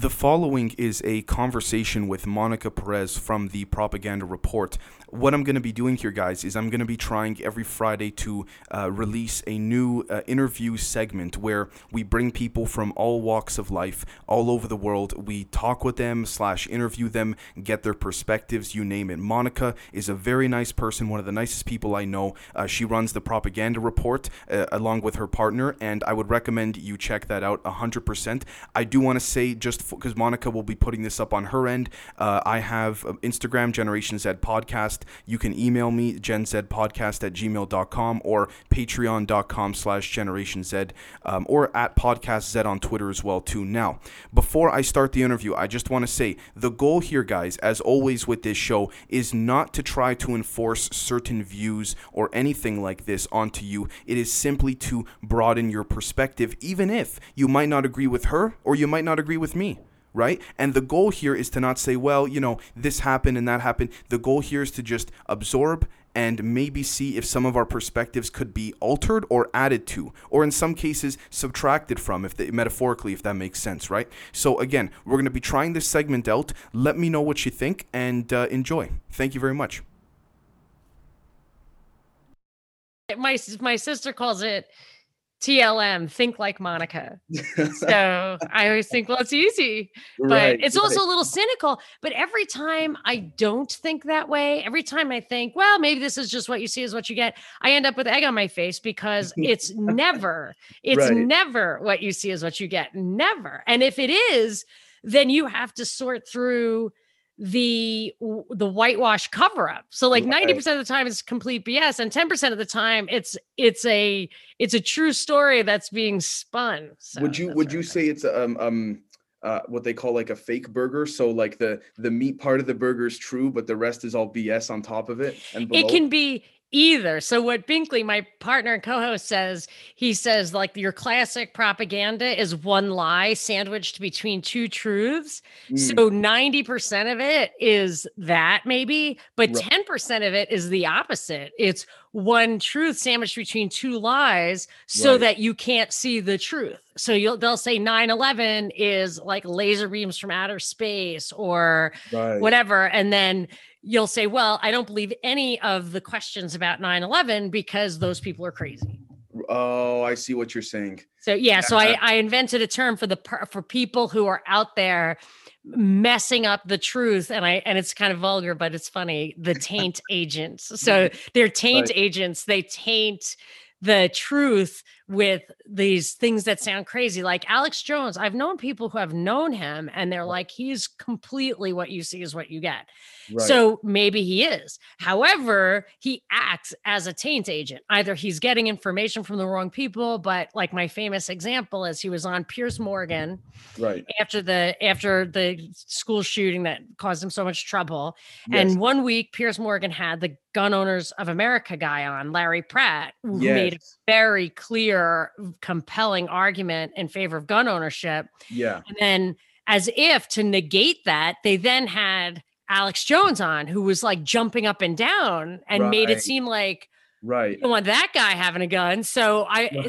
The following is a conversation with Monica Perez from The Propaganda Report. What I'm going to be doing here, guys, is I'm going to be trying every Friday to release a new interview segment where we bring people from all walks of life, all over the world. We talk with them, interview them, get their perspectives, you name it. Monica is a very nice person, one of the nicest people I know. She runs The Propaganda Report along with her partner, and I would recommend you check that out 100%. I do want to say, just because Monica will be putting this up on her end, I have Instagram, Generation Z Podcast. You can email me, genzpodcast@gmail.com or patreon.com/Generation Z, or at Podcast Z on Twitter as well too. Now, before I start the interview, I just want to say the goal here, guys, as always with this show, is not to try to enforce certain views or anything like this onto you. It is simply to broaden your perspective, even if you might not agree with her or you might not agree with me, right? And the goal here is to not say, well, you know, this happened and that happened. The goal here is to just absorb and maybe see if some of our perspectives could be altered or added to, or in some cases subtracted from, metaphorically, if that makes sense, right? So again, we're going to be trying this segment out. Let me know what you think and enjoy. Thank you very much. My sister calls it TLM, think like Monica. So I always think, well, it's easy, but it's also a little cynical. But every time I don't think that way, every time I think, well, maybe this is just what you see is what you get, I end up with egg on my face, because it's never, never what you see is what you get. Never. And if it is, then you have to sort through the whitewash cover up. So like 90% of the time it's complete BS, and 10% of the time it's a true story that's being spun. So would you say it's what they call like a fake burger? So like the meat part of the burger is true, but the rest is all BS on top of it. And below? It can be either. So what Binkley, my partner and co-host, says, he says like your classic propaganda is one lie sandwiched between two truths. So 90% of it is that maybe, but 10% of it is the opposite. It's one truth sandwiched between two lies so that you can't see the truth. So they'll say 9/11 is like laser beams from outer space or whatever. And then you'll say, well, I don't believe any of the questions about 9/11 because those people are crazy. Oh, I see what you're saying. So, so I invented a term for people who are out there messing up the truth. And it's kind of vulgar, but it's funny. The taint agents. So they're taint agents. They taint the truth with these things that sound crazy, like Alex Jones. I've known people who have known him and they're like, he's completely what you see is what you get. So maybe he is. However, he acts as a taint agent. Either he's getting information from the wrong people, but like my famous example is he was on Piers Morgan after the school shooting that caused him so much trouble. And one week Piers Morgan had the Gun Owners of America guy on, Larry Pratt, who made a very clear, compelling argument in favor of gun ownership. And then as if to negate that, they then had Alex Jones on, who was like jumping up and down and made it seem like you don't want that guy having a gun. But I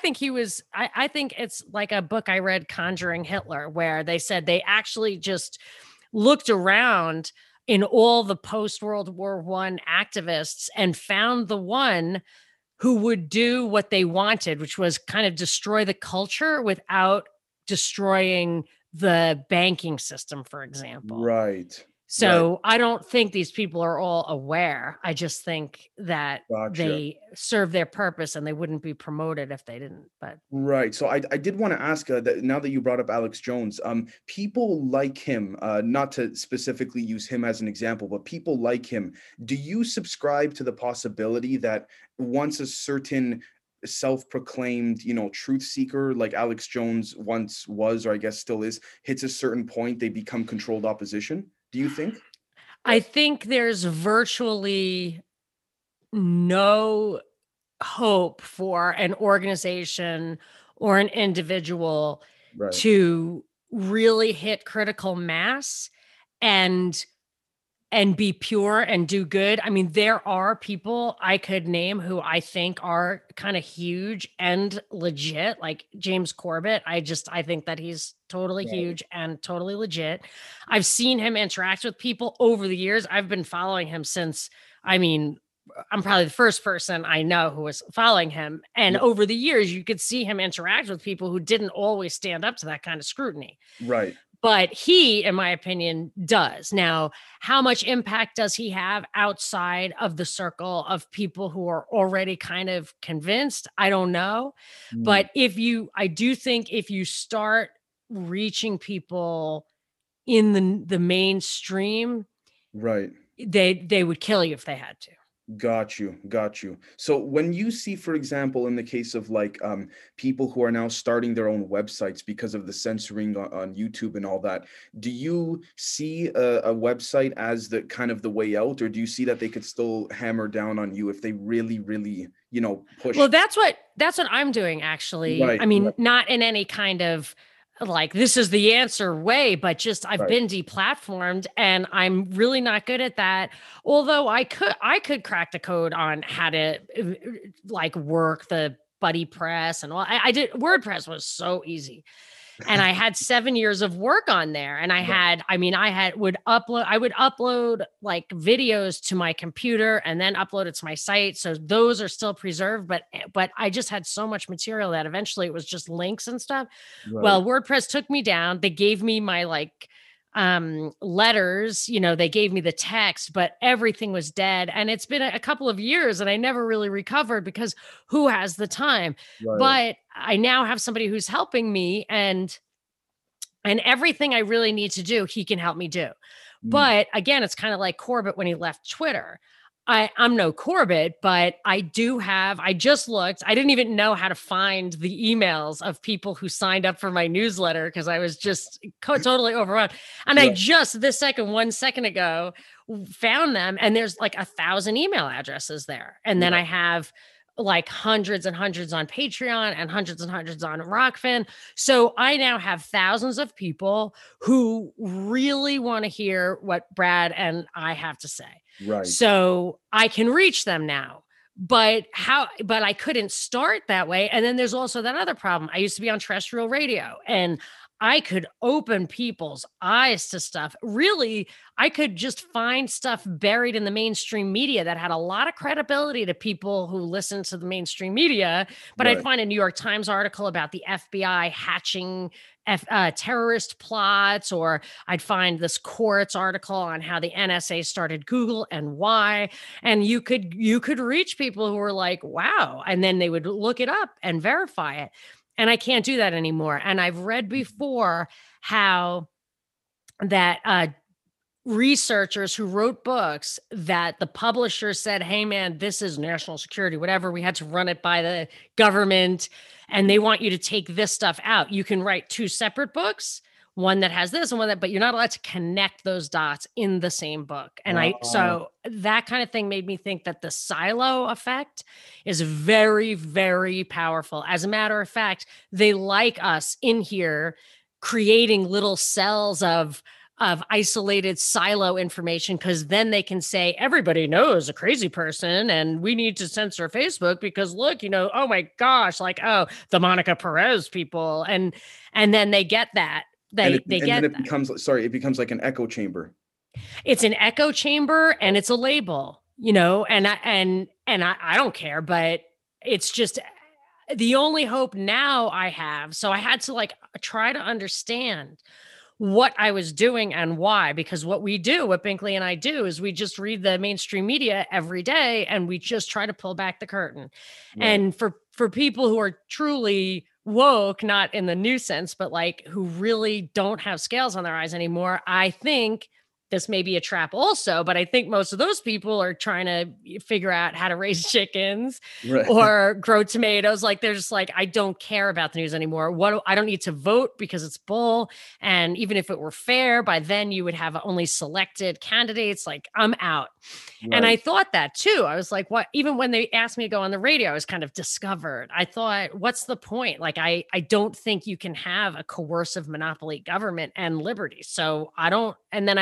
think I think it's like a book I read, Conjuring Hitler, where they said they actually just looked around in all the post-World War I activists and found the one who would do what they wanted, which was kind of destroy the culture without destroying the banking system, for example. I don't think these people are all aware. I just think that they serve their purpose and they wouldn't be promoted if they didn't. But so I did want to ask that now that you brought up Alex Jones, people like him, not to specifically use him as an example, but people like him, do you subscribe to the possibility that once a certain self-proclaimed, truth seeker like Alex Jones once was, or I guess still is, hits a certain point, they become controlled opposition? Do you think? I think there's virtually no hope for an organization or an individual to really hit critical mass and and be pure and do good. I mean, there are people I could name who I think are kind of huge and legit, like James Corbett. I think that he's totally huge and totally legit. I've seen him interact with people over the years. I've been following him since, I mean, I'm probably the first person I know who was following him. And over the years, you could see him interact with people who didn't always stand up to that kind of scrutiny. Right. But he, in my opinion, does. Now, how much impact does he have outside of the circle of people who are already kind of convinced? I don't know. Mm. But I do think if you start reaching people in the mainstream, right, they would kill you if they had to. Got you. So when you see, for example, in the case of like people who are now starting their own websites because of the censoring on YouTube and all that, do you see a website as the kind of the way out, or do you see that they could still hammer down on you if they really, really, you know, push? Well, that's what I'm doing, actually. Right. I mean, not in any kind of like, this is the answer way, but just I've been deplatformed and I'm really not good at that. Although I could crack the code on how to like work the buddy press and all. I did. WordPress was so easy. And I had 7 years of work on there. And I would upload like videos to my computer and then upload it to my site. So those are still preserved, but I just had so much material that eventually it was just links and stuff. Right. Well, WordPress took me down. They gave me my like letters, you know, they gave me the text, but everything was dead. And it's been a couple of years and I never really recovered because who has the time? Right. But I now have somebody who's helping me and everything I really need to do, he can help me do. Mm. But again, it's kind of like Corbett when he left Twitter. I'm no Corbett, but I just looked, I didn't even know how to find the emails of people who signed up for my newsletter because I was just totally overwhelmed. And I just one second ago found them, and there's like 1,000 email addresses there. And then I have like hundreds and hundreds on Patreon and hundreds on Rockfin. So I now have thousands of people who really want to hear what Brad and I have to say. Right. So I can reach them now, but I couldn't start that way. And then there's also that other problem. I used to be on terrestrial radio and I could open people's eyes to stuff. Really, I could just find stuff buried in the mainstream media that had a lot of credibility to people who listen to the mainstream media. But I'd find a New York Times article about the FBI hatching terrorist plots, or I'd find this Quartz article on how the NSA started Google and why. And you could reach people who were like, wow. And then they would look it up and verify it. And I can't do that anymore. And I've read before how that researchers who wrote books that the publisher said, hey, man, this is national security, whatever. We had to run it by the government and they want you to take this stuff out. You can write two separate books, one that has this and one that, but you're not allowed to connect those dots in the same book. And so that kind of thing made me think that the silo effect is very, very powerful. As a matter of fact, they like us in here creating little cells of isolated silo information, because then they can say, everybody knows a crazy person and we need to censor Facebook because look, you know, oh my gosh, like, oh, the Monica Perez people. And then they get that. It becomes like an echo chamber. It's an echo chamber and it's a label, you know, and I don't care, but it's just the only hope now I have. So I had to like try to understand what I was doing and why, because what Binkley and I do is we just read the mainstream media every day and we just try to pull back the curtain. Right. And for people who are truly woke, not in the new sense, but like who really don't have scales on their eyes anymore, I think this may be a trap also, but I think most of those people are trying to figure out how to raise chickens or grow tomatoes. Like they're just like, I don't care about the news anymore. I don't need to vote because it's bull. And even if it were fair, by then you would have only selected candidates. Like I'm out. Right. And I thought that too. I was like, what, even when they asked me to go on the radio, I was kind of discovered. I thought, what's the point? Like, I don't think you can have a coercive monopoly government and liberty. So I don't. And then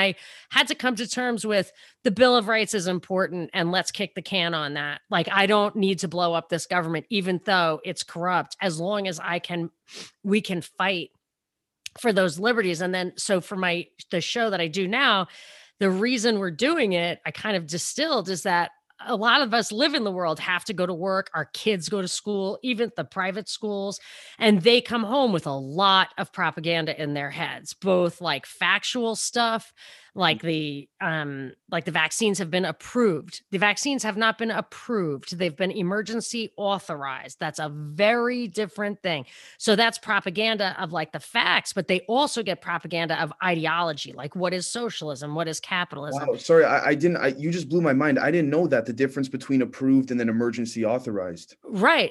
had to come to terms with the Bill of Rights is important and let's kick the can on that. Like, I don't need to blow up this government, even though it's corrupt, as long as I can, we can fight for those liberties. And then, so for the show that I do now, the reason we're doing it, I kind of distilled, is that a lot of us live in the world, have to go to work. Our kids go to school, even the private schools, and they come home with a lot of propaganda in their heads, both like factual stuff, like the vaccines have been approved. The vaccines have not been approved. They've been emergency authorized. That's a very different thing. So that's propaganda of like the facts, but they also get propaganda of ideology. Like, what is socialism? What is capitalism? Wow, sorry, I didn't, you just blew my mind. I didn't know that, the difference between approved and then emergency authorized. Right.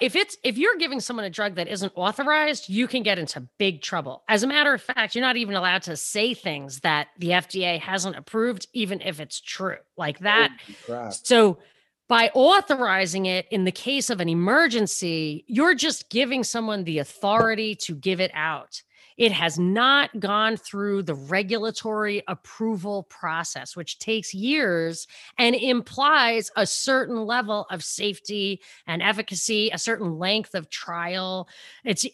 If you're giving someone a drug that isn't authorized, you can get into big trouble. As a matter of fact, you're not even allowed to say things that the FDA hasn't approved, even if it's true, like that. So by authorizing it in the case of an emergency, you're just giving someone the authority to give it out. It has not gone through the regulatory approval process, which takes years and implies a certain level of safety and efficacy, a certain length of trial. It's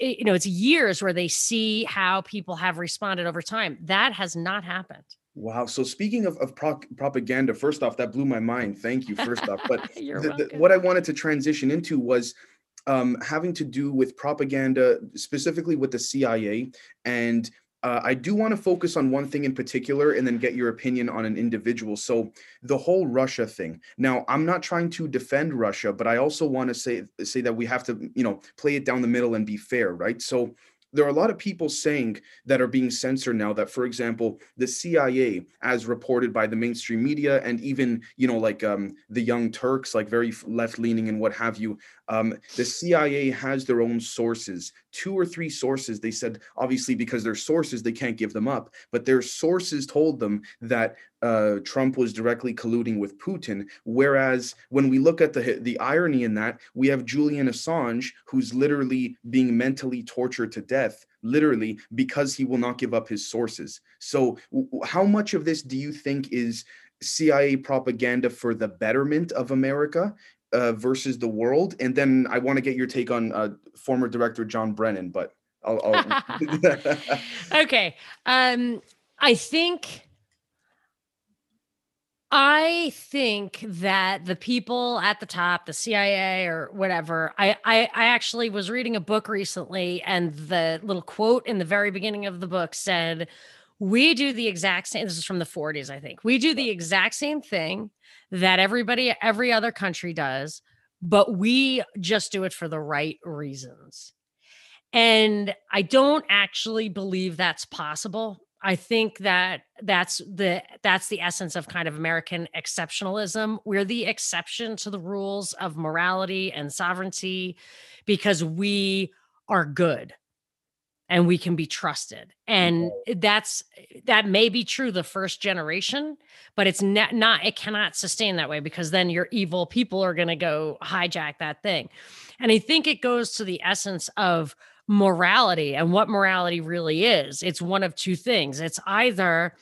years where they see how people have responded over time. That has not happened. Wow. So speaking of propaganda, first off, that blew my mind. Thank you, first off. But what I wanted to transition into was having to do with propaganda, specifically with the CIA. And I do want to focus on one thing in particular and then get your opinion on an individual. So the whole Russia thing. Now, I'm not trying to defend Russia, but I also want to say that we have to, play it down the middle and be fair, right? So there are a lot of people saying that are being censored now that, for example, the CIA, as reported by the mainstream media and even, the Young Turks, like very left leaning and what have you, the CIA has their own sources, 2 or 3 sources. They said, obviously, because they're sources, they can't give them up, but their sources told them that Trump was directly colluding with Putin. Whereas when we look at the irony in that, we have Julian Assange, who's literally being mentally tortured to death, literally, because he will not give up his sources. So how much of this do you think is CIA propaganda for the betterment of America versus the world? And then I want to get your take on former director John Brennan, but I'll... Okay. I think that the people at the top, the CIA or whatever, I actually was reading a book recently, and the little quote in the very beginning of the book said, we do the exact same, this is from the 40s, I think, we do the exact same thing that every other country does, but we just do it for the right reasons. And I don't actually believe that's possible. I think that that's the essence of kind of American exceptionalism. We're the exception to the rules of morality and sovereignty because we are good and we can be trusted. And that may be true the first generation, but it's not, it cannot sustain that way, because then your evil people are going to go hijack that thing. And I think it goes to the essence of morality and what morality really is. It's one of two things. It's either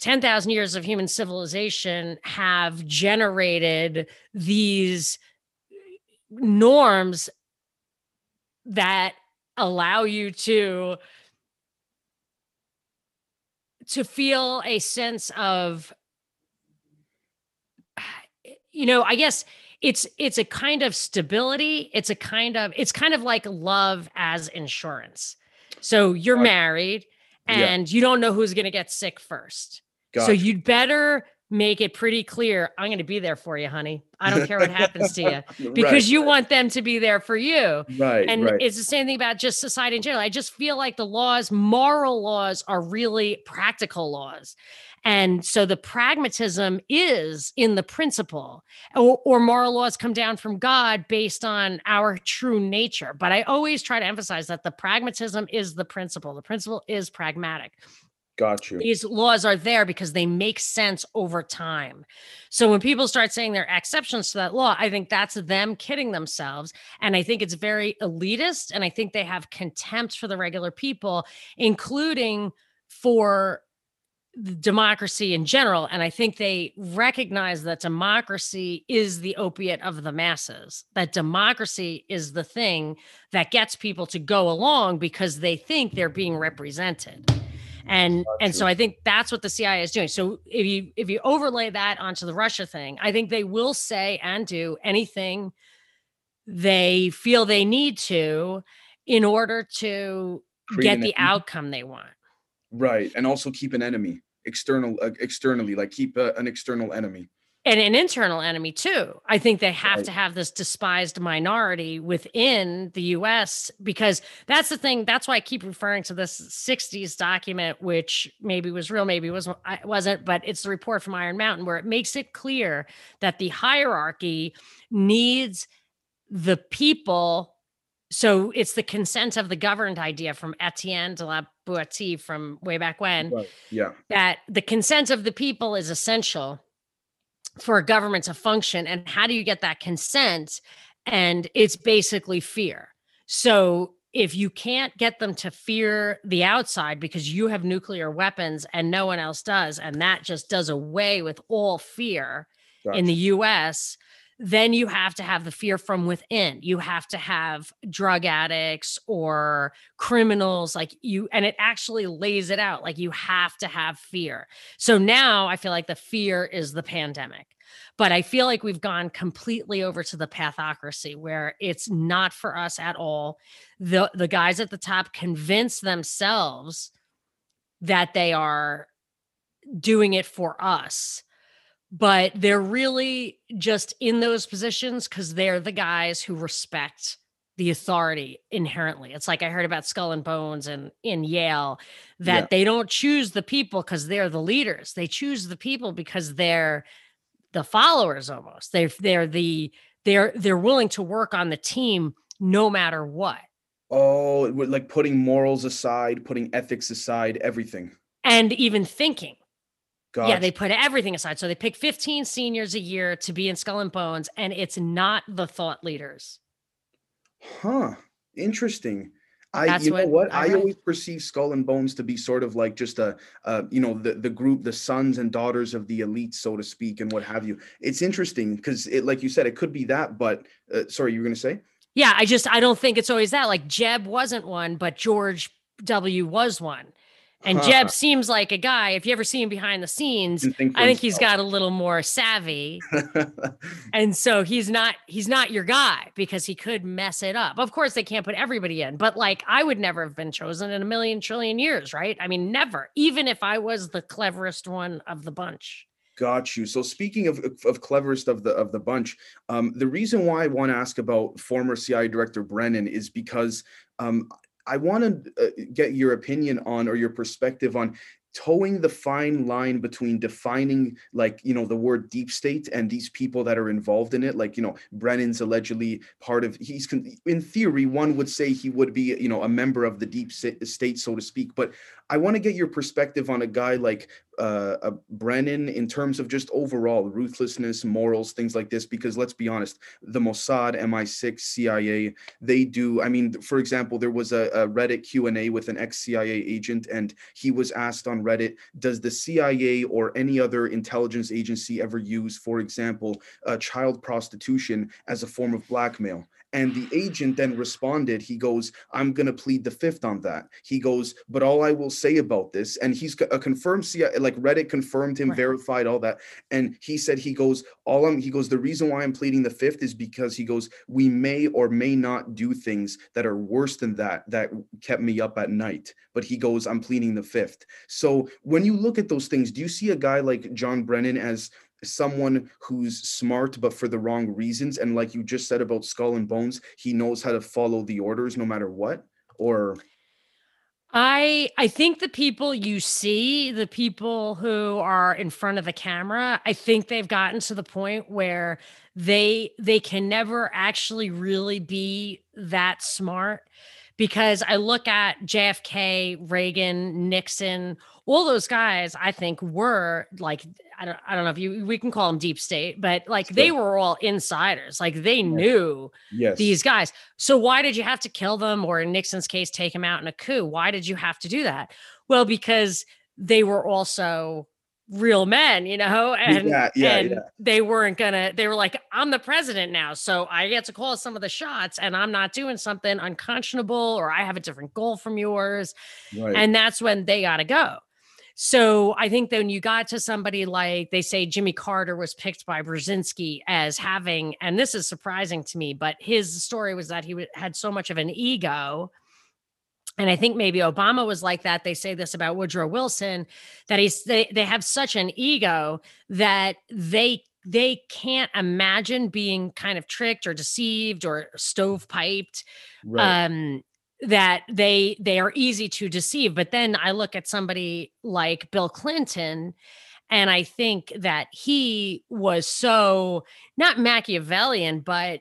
10,000 years of human civilization have generated these norms that allow you to feel a sense of, I guess, it's a kind of stability. It's kind of like love as insurance. So you're married and you don't know who's going to get sick first. Gosh. So you'd better make it pretty clear. I'm going to be there for you, honey. I don't care what happens to you, because you want them to be there for you. Right. And it's the same thing about just society in general. I just feel like the laws, moral laws, are really practical laws. And so the pragmatism is in the principle, or moral laws come down from God based on our true nature. But I always try to emphasize that the pragmatism is the principle. The principle is pragmatic. Got you. These laws are there because they make sense over time. So when people start saying they're exceptions to that law, I think that's them kidding themselves. And I think it's very elitist. And I think they have contempt for the regular people, including for democracy in general. And I think they recognize that democracy is the opiate of the masses, that democracy is the thing that gets people to go along because they think they're being represented. And so I think that's what the CIA is doing. So if you overlay that onto the Russia thing, I think they will say and do anything they feel they need to in order to get the outcome they want. Right. And also keep an enemy externally, like keep an external enemy. And an internal enemy too. I think they have to have this despised minority within the US, because that's the thing. That's why I keep referring to this 60s document, which maybe was real, maybe wasn't, but it's the report from Iron Mountain, where it makes it clear that the hierarchy needs the people. So it's the consent of the governed idea from Etienne de la Boétie from way back when, that the consent of the people is essential for a government to function. And how do you get that consent? And it's basically fear. So if you can't get them to fear the outside because you have nuclear weapons and no one else does, and that just does away with all fear in the US, then you have to have the fear from within. You have to have drug addicts or criminals, like you, and it actually lays it out. Like you have to have fear. So now I feel like the fear is the pandemic, but I feel like we've gone completely over to the pathocracy, where it's not for us at all. The guys at the top convince themselves that they are doing it for us, but they're really just in those positions because they're the guys who respect the authority inherently. It's like I heard about Skull and Bones and in Yale, that they don't choose the people because they're the leaders. They choose the people because they're the followers almost. They're willing to work on the team no matter what. Oh, like putting morals aside, putting ethics aside, everything. And even thinking. Gosh. Yeah, they put everything aside. So they pick 15 seniors a year to be in Skull and Bones, and it's not the thought leaders. Huh. Interesting. I always perceive Skull and Bones to be sort of like just the group, the sons and daughters of the elite, so to speak, and what have you. It's interesting because, it, like you said, it could be that, but sorry, you were going to say? Yeah, I don't think it's always that. Like Jeb wasn't one, but George W. was one. And Jeb seems like a guy, if you ever see him behind the scenes, I think he's got a little more savvy. And so he's not your guy because he could mess it up. Of course, they can't put everybody in, but like I would never have been chosen in a million trillion years, right? I mean, never, even if I was the cleverest one of the bunch. Got you. So speaking of cleverest of the bunch, the reason why I want to ask about former CIA Director Brennan is because I want to get your opinion on, or your perspective on, towing the fine line between defining, like, you know, the word deep state and these people that are involved in it. Like, you know, Brennan's allegedly part of, he's, in theory, one would say he would be, you know, a member of the deep state, so to speak. But I want to get your perspective on a guy like Brennan in terms of just overall ruthlessness, morals, things like this, because let's be honest, the Mossad, MI6, CIA, they do. I mean, for example, there was a Reddit Q&A with an ex-CIA agent, and he was asked on Reddit, does the CIA or any other intelligence agency ever use, for example, child prostitution as a form of blackmail? And the agent then responded, he goes, I'm going to plead the fifth on that. He goes, but all I will say about this, and he's a confirmed CIA, like Reddit confirmed him, verified all that. And he said, the reason why I'm pleading the fifth is because, he goes, we may or may not do things that are worse than that kept me up at night. But he goes, I'm pleading the fifth. So when you look at those things, do you see a guy like John Brennan as someone who's smart, but for the wrong reasons? And like you just said about Skull and Bones, he knows how to follow the orders no matter what? Or I think the people you see, the people who are in front of the camera, I think they've gotten to the point where they can never actually really be that smart. Because I look at JFK, Reagan, Nixon, all those guys, I think were like, I don't know if we can call them deep state, but like they were all insiders. Like they knew these guys. So why did you have to kill them, or in Nixon's case, take him out in a coup? Why did you have to do that? Well, because they were also real men, you know, and, they weren't gonna, they were like, I'm the president now, so I get to call some of the shots, and I'm not doing something unconscionable, or I have a different goal from yours. Right. And that's when they got to go. So I think then you got to somebody like, they say Jimmy Carter was picked by Brzezinski as having, and this is surprising to me, but his story was that he had so much of an ego. And I think maybe Obama was like that. They say this about Woodrow Wilson, that they have such an ego that they can't imagine being kind of tricked or deceived or stovepiped. Right. That they are easy to deceive. But then I look at somebody like Bill Clinton, and I think that he was so not Machiavellian, but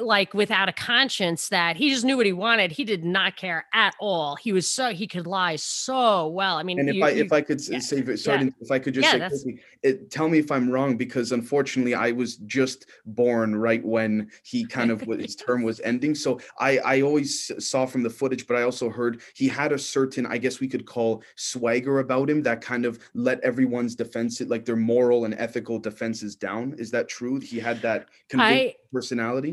like without a conscience, that he just knew what he wanted. He did not care at all. He was so, he could lie so well. I mean, and if I could just say, tell me if I'm wrong, because unfortunately I was just born right when he kind of, his term was ending. So I always saw from the footage, but I also heard he had a certain, I guess we could call swagger about him, that kind of let everyone's defense, like their moral and ethical defenses down. Is that true? He had that personality.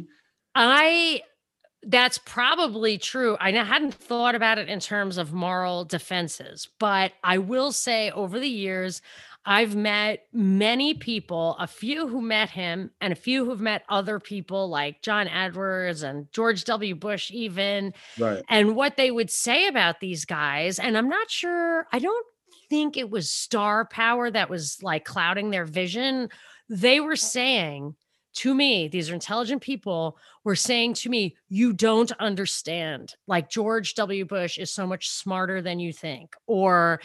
That's probably true. I hadn't thought about it in terms of moral defenses, but I will say over the years, I've met many people, a few who met him and a few who've met other people like John Edwards and George W. Bush even, right. And what they would say about these guys. And I'm not sure, I don't think it was star power that was like clouding their vision. They were saying to me, these are intelligent people, were saying to me, you don't understand. Like George W. Bush is so much smarter than you think. Or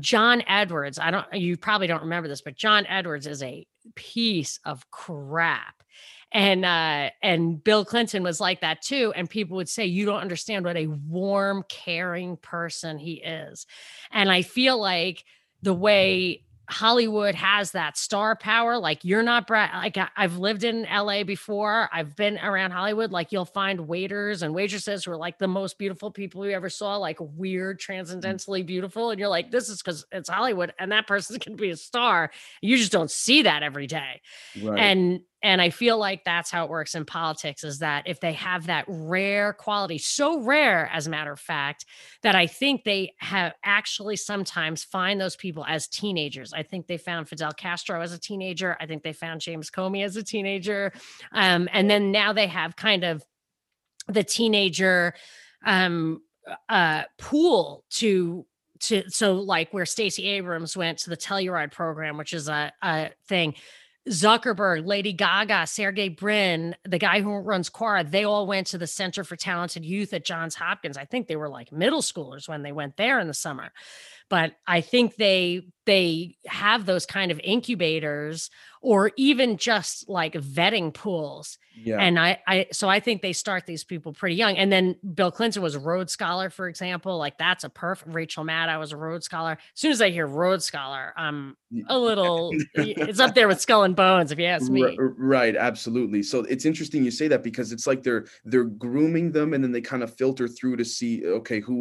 John Edwards, you probably don't remember this, but John Edwards is a piece of crap. And Bill Clinton was like that too. And people would say, you don't understand what a warm, caring person he is. And I feel like the way Hollywood has that star power. Like you're not like I've lived in LA before. I've been around Hollywood. Like you'll find waiters and waitresses who are like the most beautiful people you ever saw, like weird, transcendentally beautiful. And you're like, this is because it's Hollywood and that person's going to be a star. You just don't see that every day. Right. And I feel like that's how it works in politics, is that if they have that rare quality, so rare, as a matter of fact, that I think they have actually sometimes find those people as teenagers. I think they found Fidel Castro as a teenager. I think they found James Comey as a teenager. And then now they have kind of the teenager pool so like where Stacey Abrams went to the Telluride program, which is a thing. Zuckerberg, Lady Gaga, Sergey Brin, the guy who runs Quora, they all went to the Center for Talented Youth at Johns Hopkins. I think they were like middle schoolers when they went there in the summer. But I think they have those kind of incubators or even just like vetting pools. Yeah. And so I think they start these people pretty young. And then Bill Clinton was a Rhodes Scholar, for example. Like that's a perfect. Rachel Maddow was a Rhodes Scholar. As soon as I hear Rhodes Scholar, I'm a little, it's up there with Skull and Bones, if you ask me. Right, absolutely. So it's interesting you say that, because it's like they're grooming them, and then they kind of filter through to see, okay, who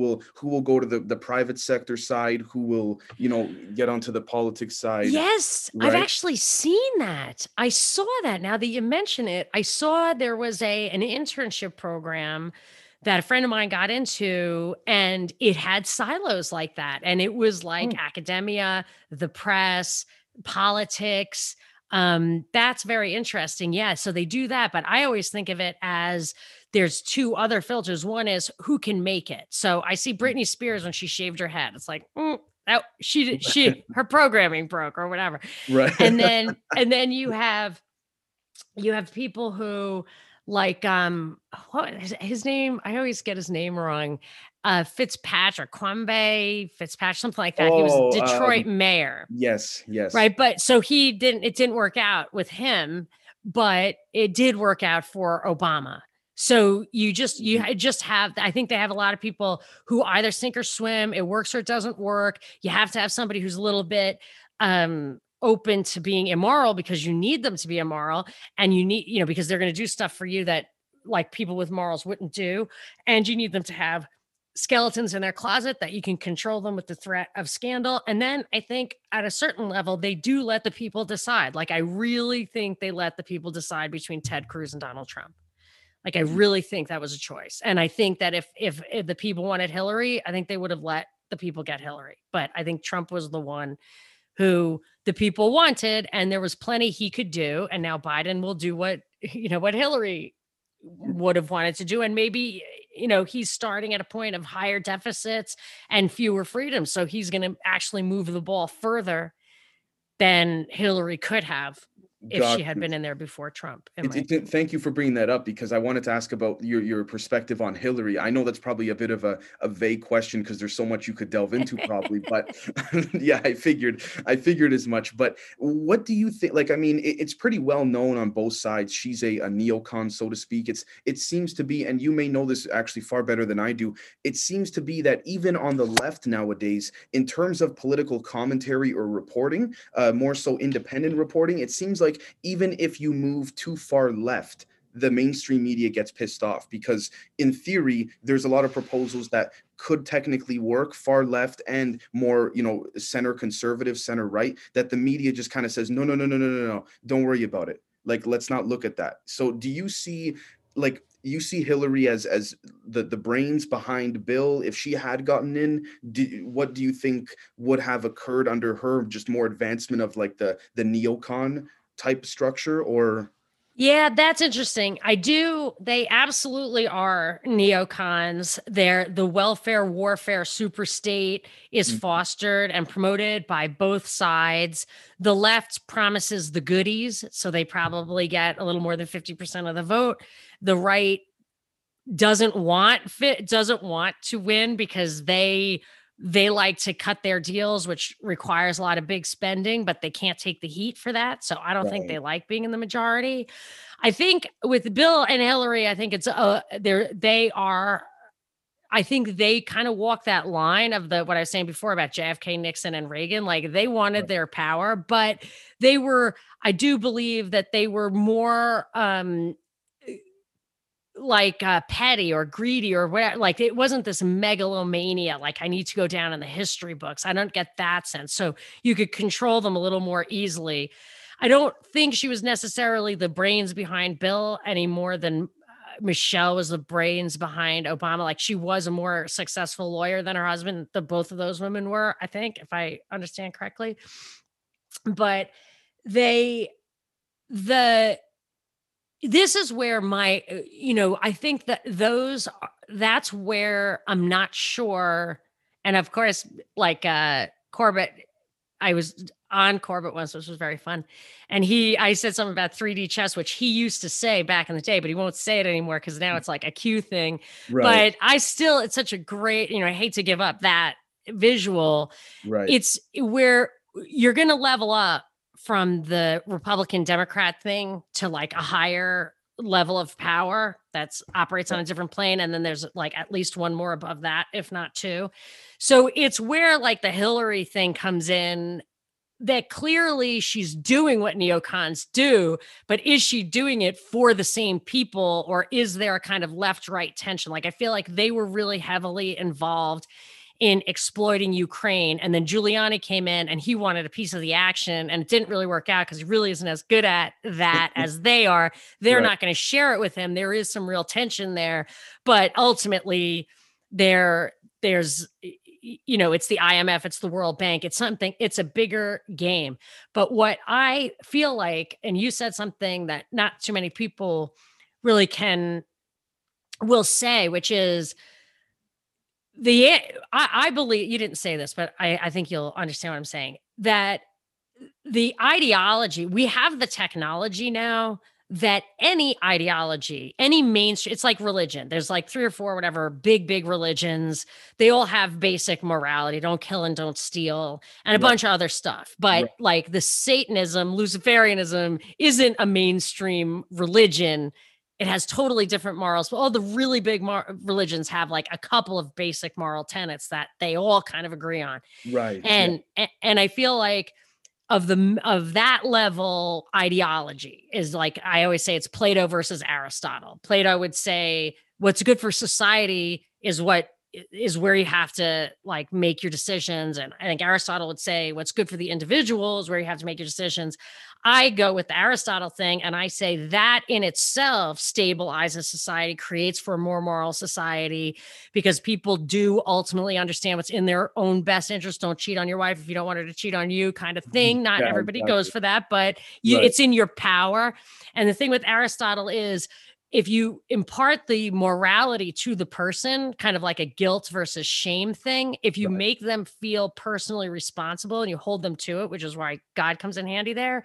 will go to the private sector side, who will, you know, get onto the politics side. Yes, right? I've actually seen that. I saw that now that you mention it. I saw there was an internship program that a friend of mine got into, and it had silos like that. And it was like academia, the press, politics. That's very interesting. Yeah, so they do that. But I always think of it as there's two other filters. One is who can make it. So I see Britney Spears when she shaved her head. It's like, her programming broke or whatever. Right. And then you have people who like, what is his name? I always get his name wrong. Fitzpatrick, Kwame Fitzpatrick, something like that. He was Detroit mayor. Yes. Right. But so it didn't work out with him, but it did work out for Obama. So you just have, I think they have a lot of people who either sink or swim. It works or it doesn't work. You have to have somebody who's a little bit open to being immoral, because you need them to be immoral, and you need, you know, because they're going to do stuff for you that like people with morals wouldn't do. And you need them to have skeletons in their closet, that you can control them with the threat of scandal. And then I think at a certain level, they do let the people decide. Like, I really think they let the people decide between Ted Cruz and Donald Trump. Like, I really think that was a choice. And I think that if the people wanted Hillary, I think they would have let the people get Hillary. But I think Trump was the one who the people wanted, and there was plenty he could do. And now Biden will do what, what Hillary would have wanted to do. And maybe, he's starting at a point of higher deficits and fewer freedoms. So he's going to actually move the ball further than Hillary could have if she had been in there before Trump. Thank you for bringing that up, because I wanted to ask about your perspective on Hillary. I know that's probably a bit of a vague question because there's so much you could delve into probably, but yeah, I figured as much. But what do you think? Like, I mean, it's pretty well known on both sides. She's a neocon, so to speak. It seems to be, and you may know this actually far better than I do, it seems to be that even on the left nowadays, in terms of political commentary or reporting, more so independent reporting, it seems like even if you move too far left, the mainstream media gets pissed off, because in theory, there's a lot of proposals that could technically work far left and more, center conservative, center right, that the media just kind of says, no, don't worry about it. Like, let's not look at that. So do you see, Hillary as the brains behind Bill? If she had gotten in, what do you think would have occurred under her? Just more advancement of like the neocon type structure, or? Yeah, that's interesting. They absolutely are neocons. The welfare warfare super state is fostered and promoted by both sides. The left promises the goodies, so they probably get a little more than 50% of the vote. The right doesn't want to win because they like to cut their deals, which requires a lot of big spending, but they can't take the heat for that. So I don't think they like being in the majority. I think with Bill and Hillary, I think it's I think they kind of walk that line of what I was saying before about JFK, Nixon, and Reagan. Like, they wanted their power, but I do believe that they were more petty or greedy or whatever. Like, it wasn't this megalomania, like I need to go down in the history books. I don't get that sense. So you could control them a little more easily. I don't think she was necessarily the brains behind Bill any more than Michelle was the brains behind Obama. Like, she was a more successful lawyer than her husband. Both of those women were, I think, if I understand correctly. But this is where I think that that's where I'm not sure. And of course, like Corbett, I was on Corbett once, which was very fun. And I said something about 3D chess, which he used to say back in the day, but he won't say it anymore because now it's like a Q thing. Right. But it's such a great, I hate to give up that visual. Right. It's where you're going to level up from the Republican Democrat thing to like a higher level of power that's operates on a different plane. And then there's like at least one more above that, if not two. So it's where like the Hillary thing comes in, that clearly she's doing what neocons do, but is she doing it for the same people, or is there a kind of left-right tension? Like, I feel like they were really heavily involved in exploiting Ukraine. And then Giuliani came in and he wanted a piece of the action, and it didn't really work out because he really isn't as good at that as they are. They're not going to share it with him. There is some real tension there, but ultimately there's, it's the IMF, it's the World Bank, it's something, it's a bigger game. But what I feel like, and you said something that not too many people really will say, which is, I believe, you didn't say this, but I think you'll understand what I'm saying, that the ideology, we have the technology now that any ideology, any mainstream, it's like religion. There's like three or four, whatever, big religions. They all have basic morality, don't kill and don't steal, and a bunch of other stuff. But like the Satanism, Luciferianism isn't a mainstream religion. It has totally different morals, but all the really big religions have like a couple of basic moral tenets that they all kind of agree on. Right. And I feel like of that level ideology is like, I always say it's Plato versus Aristotle. Plato would say what's good for society is what is where you have to like make your decisions. And I think Aristotle would say what's good for the individual is where you have to make your decisions. I go with the Aristotle thing, and I say that in itself stabilizes society, creates for a more moral society, because people do ultimately understand what's in their own best interest. Don't cheat on your wife if you don't want her to cheat on you, kind of thing. Not everybody goes for that, but it's in your power. And the thing with Aristotle is, if you impart the morality to the person, kind of like a guilt versus shame thing, if you make them feel personally responsible and you hold them to it, which is why God comes in handy there,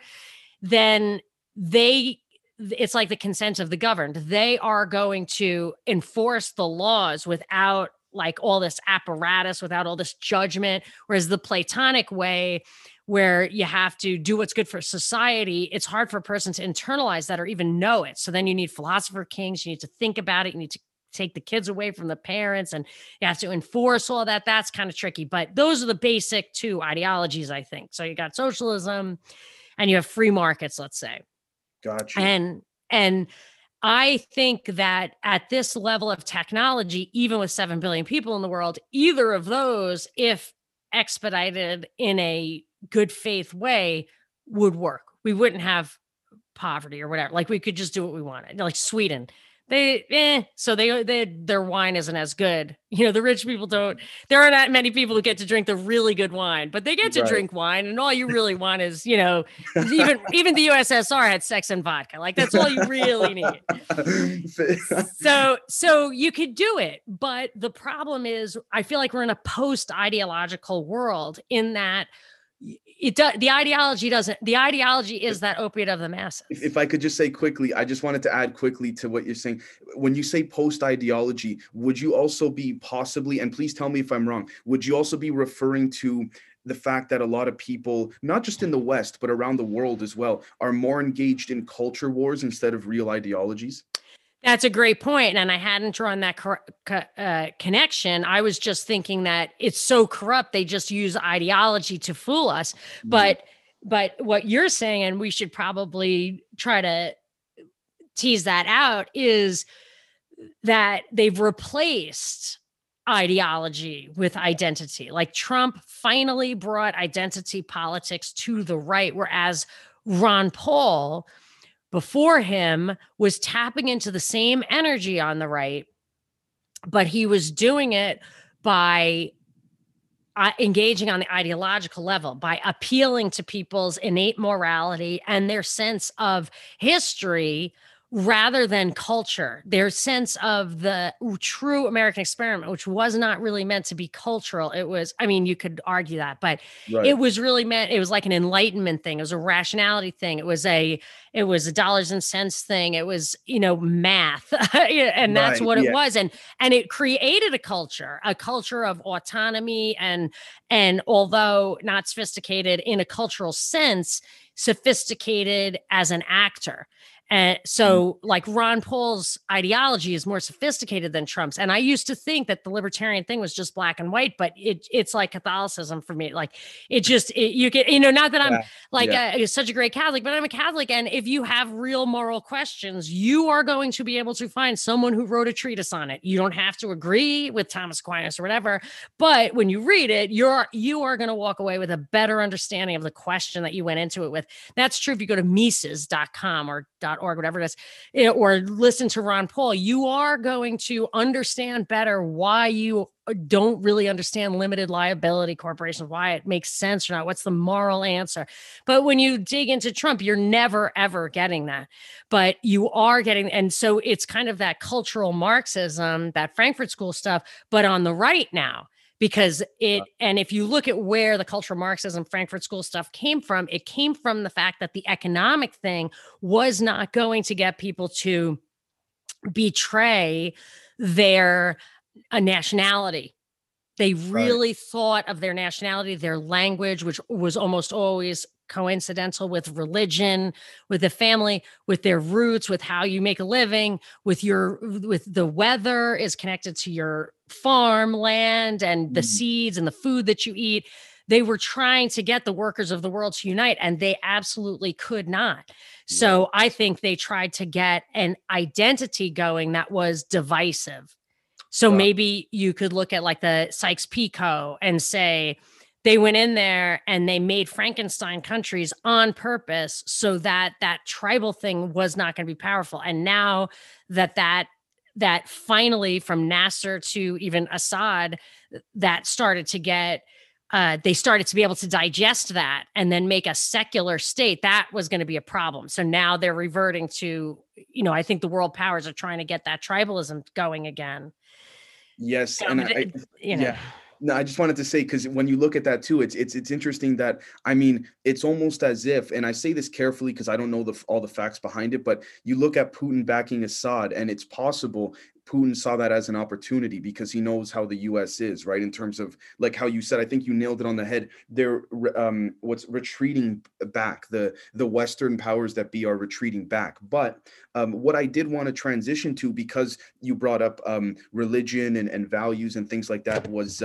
then it's like the consent of the governed. They are going to enforce the laws without like all this apparatus, without all this judgment. Whereas the Platonic way, where you have to do what's good for society, it's hard for a person to internalize that or even know it. So then you need philosopher kings, you need to think about it, you need to take the kids away from the parents, and you have to enforce all that. That's kind of tricky, but those are the basic two ideologies, I think. So you got socialism and you have free markets, let's say. Gotcha. And I think that at this level of technology, even with 7 billion people in the world, either of those, if expedited in a good faith way, would work. We wouldn't have poverty or whatever. Like we could just do what we wanted. Like Sweden, their wine isn't as good. You know, the rich people don't. There are not many people who get to drink the really good wine, but they get to drink wine. And all you really want is, you know, even the USSR had sex and vodka. Like that's all you really need. So you could do it, but the problem is, I feel like we're in a post-ideological world in that. The ideology is that opiate of the masses. If I could just say quickly, I just wanted to add quickly to what you're saying. When you say post-ideology, would you also be possibly, and please tell me if I'm wrong, would you also be referring to the fact that a lot of people, not just in the West, but around the world as well, are more engaged in culture wars instead of real ideologies? That's a great point. And I hadn't drawn that connection. I was just thinking that it's so corrupt, they just use ideology to fool us. But what you're saying, and we should probably try to tease that out, is that they've replaced ideology with identity. Like Trump finally brought identity politics to the right, whereas Ron Paul before him was tapping into the same energy on the right, but he was doing it by engaging on the ideological level, by appealing to people's innate morality and their sense of history rather than culture, their sense of the true American experiment, which was not really meant to be cultural. It was, I mean, you could argue that, but it was really meant, it was like an enlightenment thing. It was a rationality thing. It was a dollars and cents thing. It was, you know, math. And that's what it was. And it created a culture of autonomy and although not sophisticated in a cultural sense, sophisticated as an actor. And so like Ron Paul's ideology is more sophisticated than Trump's. And I used to think that the libertarian thing was just black and white, but it's like Catholicism for me. Like it just, you get, you know, not that I'm like such a great Catholic, but I'm a Catholic. And if you have real moral questions, you are going to be able to find someone who wrote a treatise on it. You don't have to agree with Thomas Aquinas or whatever, but when you read it, you are going to walk away with a better understanding of the question that you went into it with. That's true. If you go to Mises.com or .org, whatever it is, or listen to Ron Paul, you are going to understand better why you don't really understand limited liability corporations, why it makes sense or not, what's the moral answer. But when you dig into Trump, you're never, ever getting that. But you are getting, and so it's kind of that cultural Marxism, that Frankfurt School stuff, but on the right now. Because and if you look at where the cultural Marxism, Frankfurt School stuff came from, it came from the fact that the economic thing was not going to get people to betray their nationality. They really thought of their nationality, their language, which was almost always coincidental with religion, with the family, with their roots, with how you make a living, with the weather is connected to your farmland and the seeds and the food that you eat. They were trying to get the workers of the world to unite, and they absolutely could not. So I think they tried to get an identity going that was divisive. So maybe you could look at like the Sykes-Picot and say they went in there and they made Frankenstein countries on purpose so that that tribal thing was not going to be powerful. And now that finally from Nasser to even Assad, that started to get, they started to be able to digest that and then make a secular state, that was going to be a problem. So now they're reverting to, I think the world powers are trying to get that tribalism going again. Yes. So, and yeah. No, I just wanted to say, because when you look at that too, it's interesting that, I mean, it's almost as if, and I say this carefully because I don't know all the facts behind it, but you look at Putin backing Assad, and it's possible Putin saw that as an opportunity because he knows how the U.S. is, right? In terms of, like how you said, I think you nailed it on the head. They're what's retreating back. The Western powers that be are retreating back. But what I did want to transition to, because you brought up religion and values and things like that, was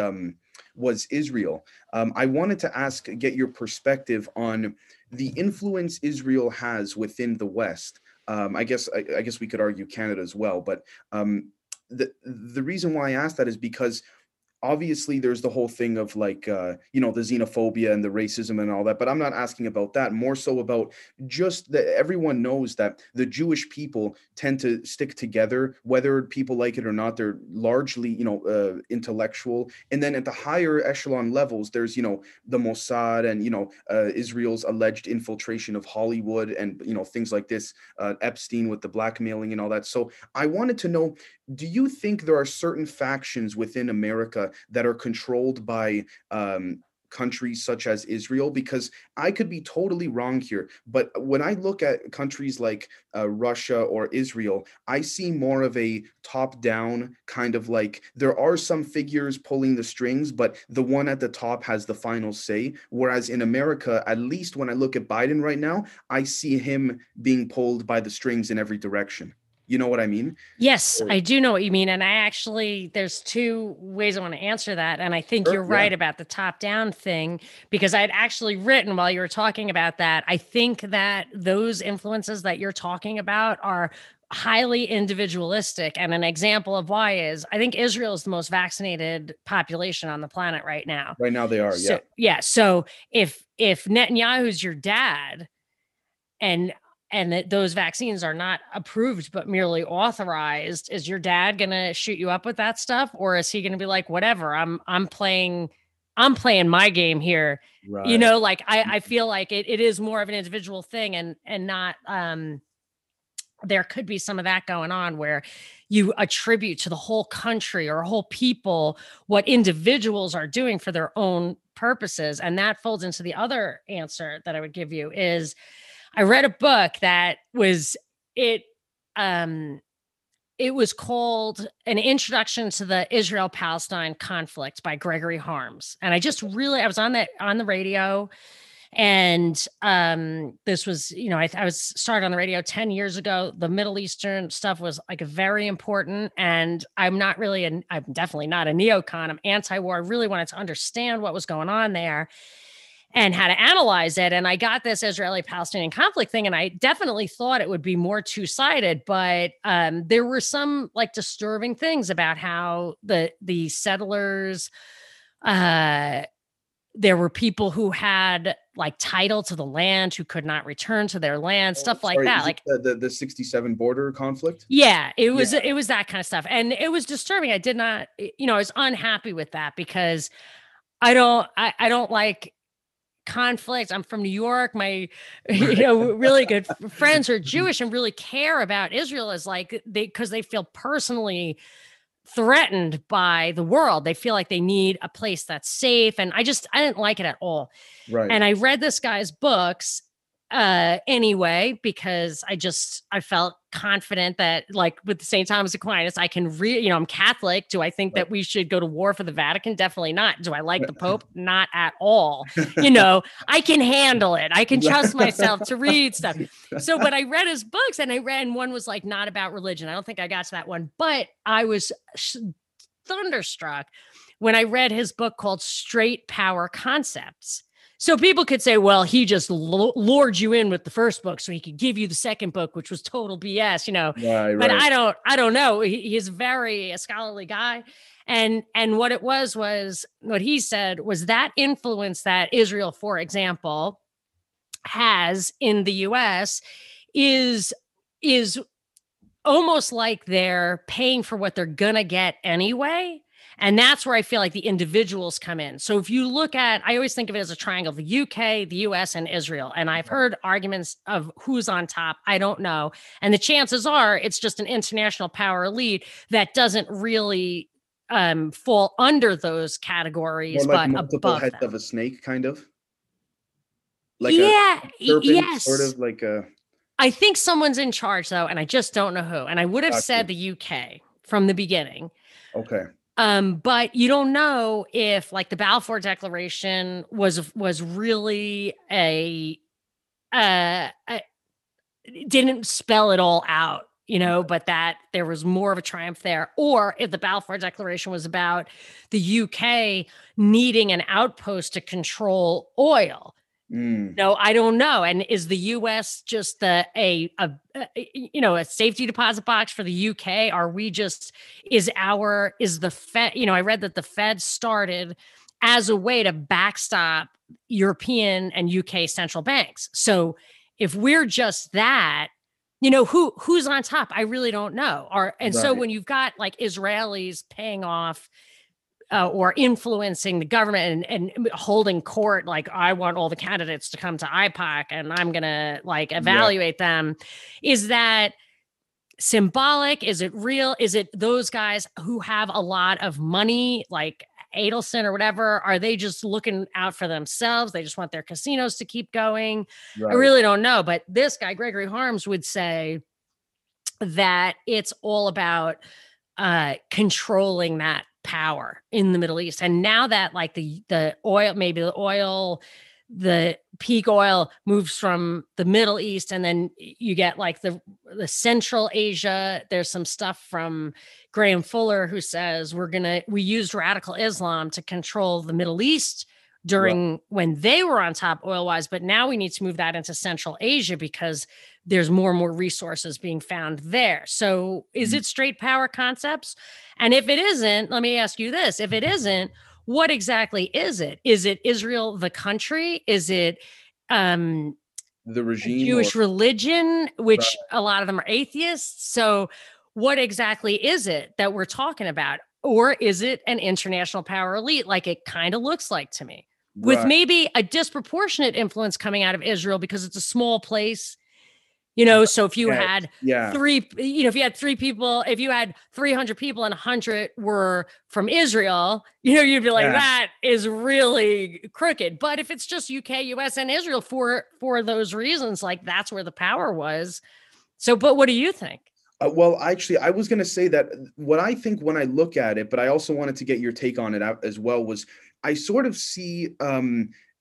Israel. I wanted to get your perspective on the influence Israel has within the West. I guess we could argue Canada as well, but the reason why I asked that is because obviously there's the whole thing of like, the xenophobia and the racism and all that, but I'm not asking about that, more so about just that everyone knows that the Jewish people tend to stick together, whether people like it or not. They're largely, intellectual. And then at the higher echelon levels, there's, the Mossad and, Israel's alleged infiltration of Hollywood and, things like this, Epstein with the blackmailing and all that. So I wanted to know, do you think there are certain factions within America that are controlled by countries such as Israel? Because I could be totally wrong here, but when I look at countries like Russia or Israel, I see more of a top-down kind of like, there are some figures pulling the strings, but the one at the top has the final say. Whereas in America, at least when I look at Biden right now, I see him being pulled by the strings in every direction. You know what I mean? Yes, I do know what you mean. And I actually, there's two ways I want to answer that. And I think you're right about the top-down thing, because I'd actually written while you were talking about that. I think that those influences that you're talking about are highly individualistic. And an example of why is, I think Israel is the most vaccinated population on the planet right now. Right now they are, so, yeah. So if Netanyahu's your dad and that those vaccines are not approved, but merely authorized, is your dad going to shoot you up with that stuff? Or is he going to be like, whatever, I'm playing my game here. Right. I feel like it is more of an individual thing and not, there could be some of that going on where you attribute to the whole country or whole people what individuals are doing for their own purposes. And that folds into the other answer that I would give you is, I read a book that was, it was called An Introduction to the Israel-Palestine Conflict by Gregory Harms. And I just really, I was on the radio and this was, I was started on the radio 10 years ago. The Middle Eastern stuff was like very important. And I'm definitely not a neocon. I'm anti-war. I really wanted to understand what was going on there and how to analyze it. And I got this Israeli-Palestinian conflict thing, and I definitely thought it would be more two-sided, but there were some like disturbing things about how the settlers, there were people who had like title to the land who could not return to their land, stuff like that. Like the 67 border conflict. Yeah, it was that kind of stuff. And it was disturbing. I did not, I was unhappy with that because I don't like conflict. I'm from New York. My, really good friends are Jewish and really care about Israel as like because they feel personally threatened by the world. They feel like they need a place that's safe. And I didn't like it at all. Right. And I read this guy's books anyway, because I felt confident that like with St. Thomas Aquinas, I can read, I'm Catholic. Do I think that we should go to war for the Vatican? Definitely not. Do I like the Pope? Not at all. I can handle it. I can trust myself to read stuff. So, but I read his books and one was like, not about religion. I don't think I got to that one, but I was thunderstruck when I read his book called Straight Power Concepts. So people could say, well, he just lured you in with the first book so he could give you the second book, which was total BS, you know, right, but right. I don't know. He's very a scholarly guy. And what it was what he said was that influence that Israel, for example, has in the US is almost like they're paying for what they're going to get anyway. And that's where I feel like the individuals come in. So if you look at, I always think of it as a triangle, the UK, the US, and Israel. And I've heard arguments of who's on top. I don't know. And the chances are it's just an international power elite that doesn't really fall under those categories, more like but multiple above heads them. Of a snake, kind of. Like yeah, a serpent, yes. Sort of like a. I think someone's in charge though, and I just don't know who. And I would have said the UK from the beginning. Okay. But you don't know if like the Balfour Declaration was really a didn't spell it all out, you know, but that there was more of a triumph there, or if the Balfour Declaration was about the UK needing an outpost to control oil. No, I don't know. And is the U.S. just a safety deposit box for the U.K.? Are we just is the Fed? You know, I read that the Fed started as a way to backstop European and U.K. central banks. So if we're just that, you know, who's on top? I really don't know. So when you've got like Israelis paying off. Or influencing the government and holding court, like I want all the candidates to come to IPOC and I'm going to like evaluate them. Is that symbolic? Is it real? Is it those guys who have a lot of money, like Adelson or whatever? Are they just looking out for themselves? They just want their casinos to keep going. Right. I really don't know. But this guy, Gregory Harms, would say that it's all about controlling that power in the Middle East. And now that like the peak oil moves from the Middle East, and then you get like the Central Asia, there's some stuff from Graham Fuller who says we used radical Islam to control the Middle East during when they were on top oil wise, but now we need to move that into Central Asia because there's more and more resources being found there. So is it straight power concepts? And if it isn't, let me ask you this. If it isn't, what exactly is it? Is it Israel, the country? Is it the regime, Jewish religion, which a lot of them are atheists? So what exactly is it that we're talking about? Or is it an international power elite? Like it kind of looks like to me, with maybe a disproportionate influence coming out of Israel because it's a small place. You know, so if you had if you had 300 people and 100 were from Israel, you know, you'd be like, that is really crooked. But if it's just UK, US, and Israel for those reasons, like that's where the power was. So, but what do you think? Well, actually, I was going to say that what I think when I look at it, but I also wanted to get your take on it as well, was I sort of see,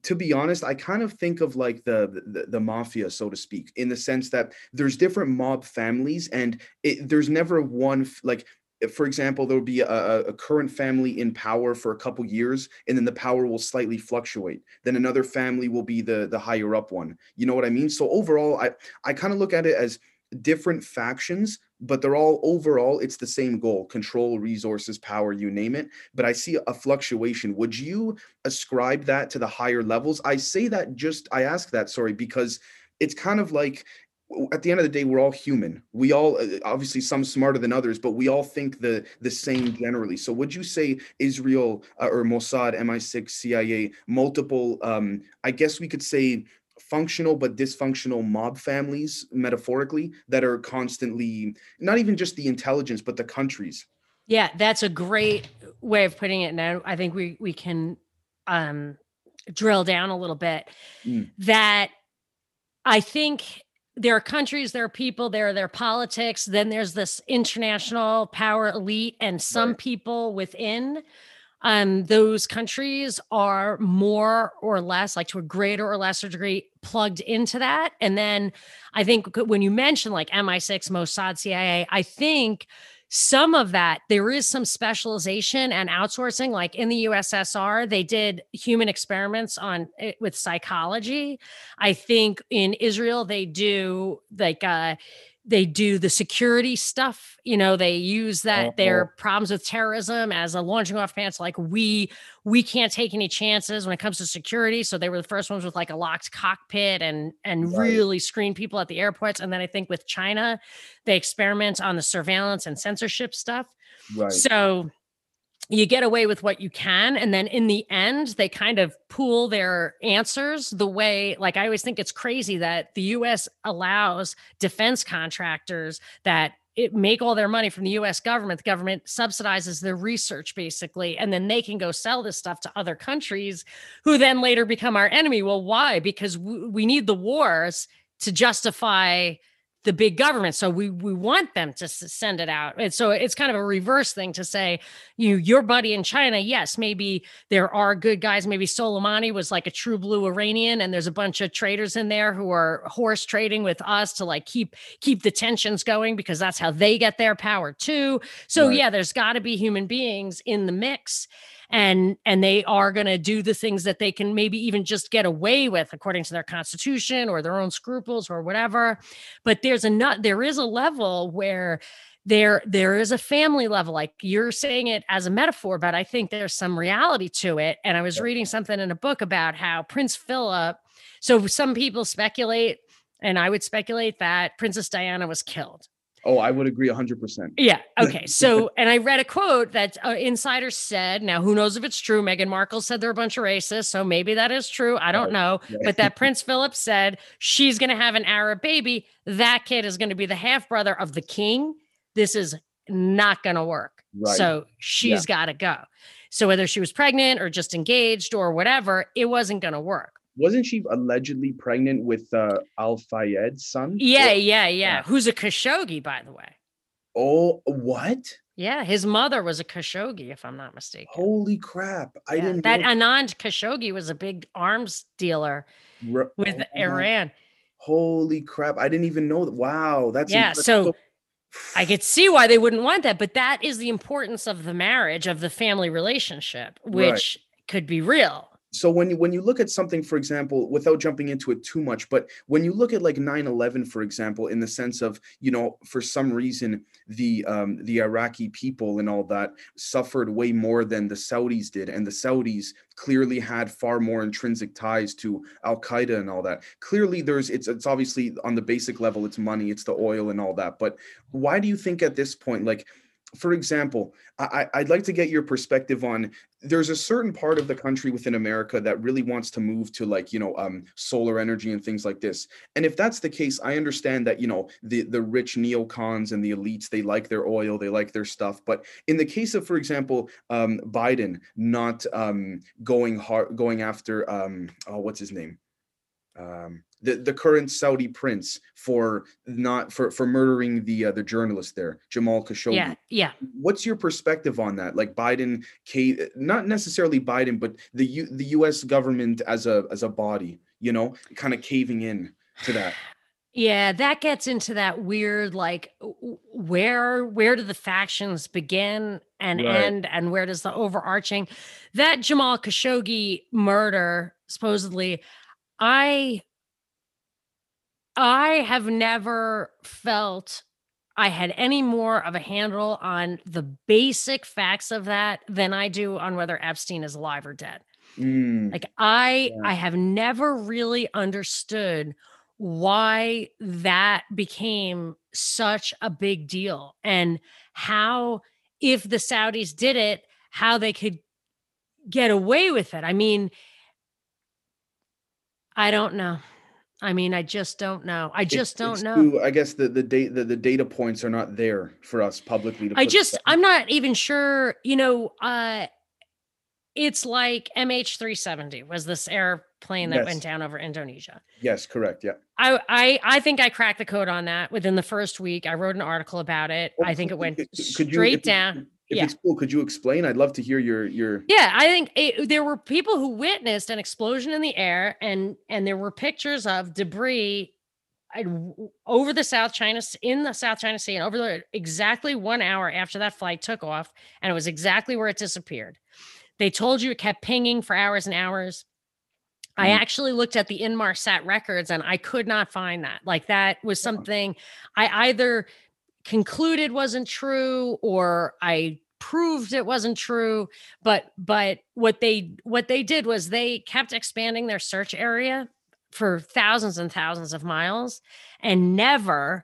to be honest, I kind of think of like the mafia, so to speak, in the sense that there's different mob families and there's never one, like, for example, there'll be a current family in power for a couple years, and then the power will slightly fluctuate. Then another family will be the higher up one. You know what I mean? So overall, I kind of look at it as different factions, but they're all overall, it's the same goal: control, resources, power, you name it. But I see a fluctuation. Would you ascribe that to the higher levels? I ask that, because it's kind of like, at the end of the day, we're all human. We all, obviously some smarter than others, but we all think the same generally. So would you say Israel or Mossad, MI6, CIA, multiple, I guess we could say functional but dysfunctional mob families, metaphorically, that are constantly, not even just the intelligence, but the countries? Yeah, that's a great way of putting it. And I think we can drill down a little bit that I think there are countries, there are people, there are their politics, then there's this international power elite, and some people within those countries are more or less, like to a greater or lesser degree, plugged into that. And then I think when you mention like MI6, Mossad, CIA, I think Some of that, there is some specialization and outsourcing. Like in the USSR, they did human experiments on with psychology. I think in Israel, they do like they do the security stuff. You know, they use that their problems with terrorism as a launching off pants. Like we can't take any chances when it comes to security. So they were the first ones with like a locked cockpit and really screen people at the airports. And then I think with China, they experiment on the surveillance and censorship stuff. Right. So you get away with what you can. And then in the end, they kind of pool their answers the way, like I always think it's crazy that the US allows defense contractors that it make all their money from the US government. The government subsidizes their research basically. And then they can go sell this stuff to other countries who then later become our enemy. Well, why? Because we need the wars to justify the big government. So we want them to send it out. And so it's kind of a reverse thing to say, your buddy in China, yes, maybe there are good guys. Maybe Soleimani was like a true blue Iranian. And there's a bunch of traders in there who are horse trading with us to like keep the tensions going because that's how they get their power too. So yeah, there's gotta be human beings in the mix. And they are going to do the things that they can maybe even just get away with according to their constitution or their own scruples or whatever. But there is a level where there is a family level, like you're saying it as a metaphor, but I think there's some reality to it. And I was reading something in a book about how Prince Philip, so some people speculate, and I would speculate that Princess Diana was killed. Oh, I would agree 100%. Yeah. Okay. So, and I read a quote that insiders said, now who knows if it's true? Meghan Markle said they're a bunch of racists. So maybe that is true. I don't know. Yeah. But that Prince Philip said, she's going to have an Arab baby. That kid is going to be the half brother of the king. This is not going to work. Right. So she's got to go. So whether she was pregnant or just engaged or whatever, it wasn't going to work. Wasn't she allegedly pregnant with Al-Fayed's son? Yeah. Who's a Khashoggi, by the way. Oh, what? Yeah, his mother was a Khashoggi, if I'm not mistaken. Holy crap. I didn't know that. Anand Khashoggi was a big arms dealer with Iran. Holy crap. I didn't even know that. Wow. That's so I could see why they wouldn't want that. But that is the importance of the marriage, of the family relationship, which could be real. So when you look at something, for example, without jumping into it too much, but when you look at like 9/11, for example, in the sense of, for some reason, the Iraqi people and all that suffered way more than the Saudis did. And the Saudis clearly had far more intrinsic ties to Al-Qaeda and all that. Clearly, it's obviously on the basic level, it's money, it's the oil and all that. But why do you think at this point, like, for example, I'd like to get your perspective on, there's a certain part of the country within America that really wants to move to like, solar energy and things like this. And if that's the case, I understand that, the rich neocons and the elites, they like their oil, they like their stuff. But in the case of, for example, Biden not going after, what's his name? The current Saudi prince for murdering the journalist there, Jamal Khashoggi. Yeah. What's your perspective on that? Like Biden, not necessarily Biden, but the U.S. government as a body, kind of caving in to that. Yeah, that gets into that weird, like, where do the factions begin and end, and where does the overarching, that Jamal Khashoggi murder supposedly. I have never felt I had any more of a handle on the basic facts of that than I do on whether Epstein is alive or dead. I have never really understood why that became such a big deal and how, if the Saudis did it, how they could get away with it. I mean, I don't know. I mean, I just don't know. I just don't know. I guess the data points are not there for us publicly. I'm not even sure, it's like MH370 was this airplane that went down over Indonesia. Yes, correct. Yeah. I think I cracked the code on that within the first week. I wrote an article about it. Well, I think it went straight down. If it's cool, could you explain? I'd love to hear your. Yeah, I think there were people who witnessed an explosion in the air, and there were pictures of debris over the South China, in the South China Sea, and over there exactly 1 hour after that flight took off, and it was exactly where it disappeared. They told you it kept pinging for hours and hours. I actually looked at the Inmarsat records and I could not find that. Like, that was something I either concluded wasn't true or I proved it wasn't true. But what they did was they kept expanding their search area for thousands and thousands of miles and never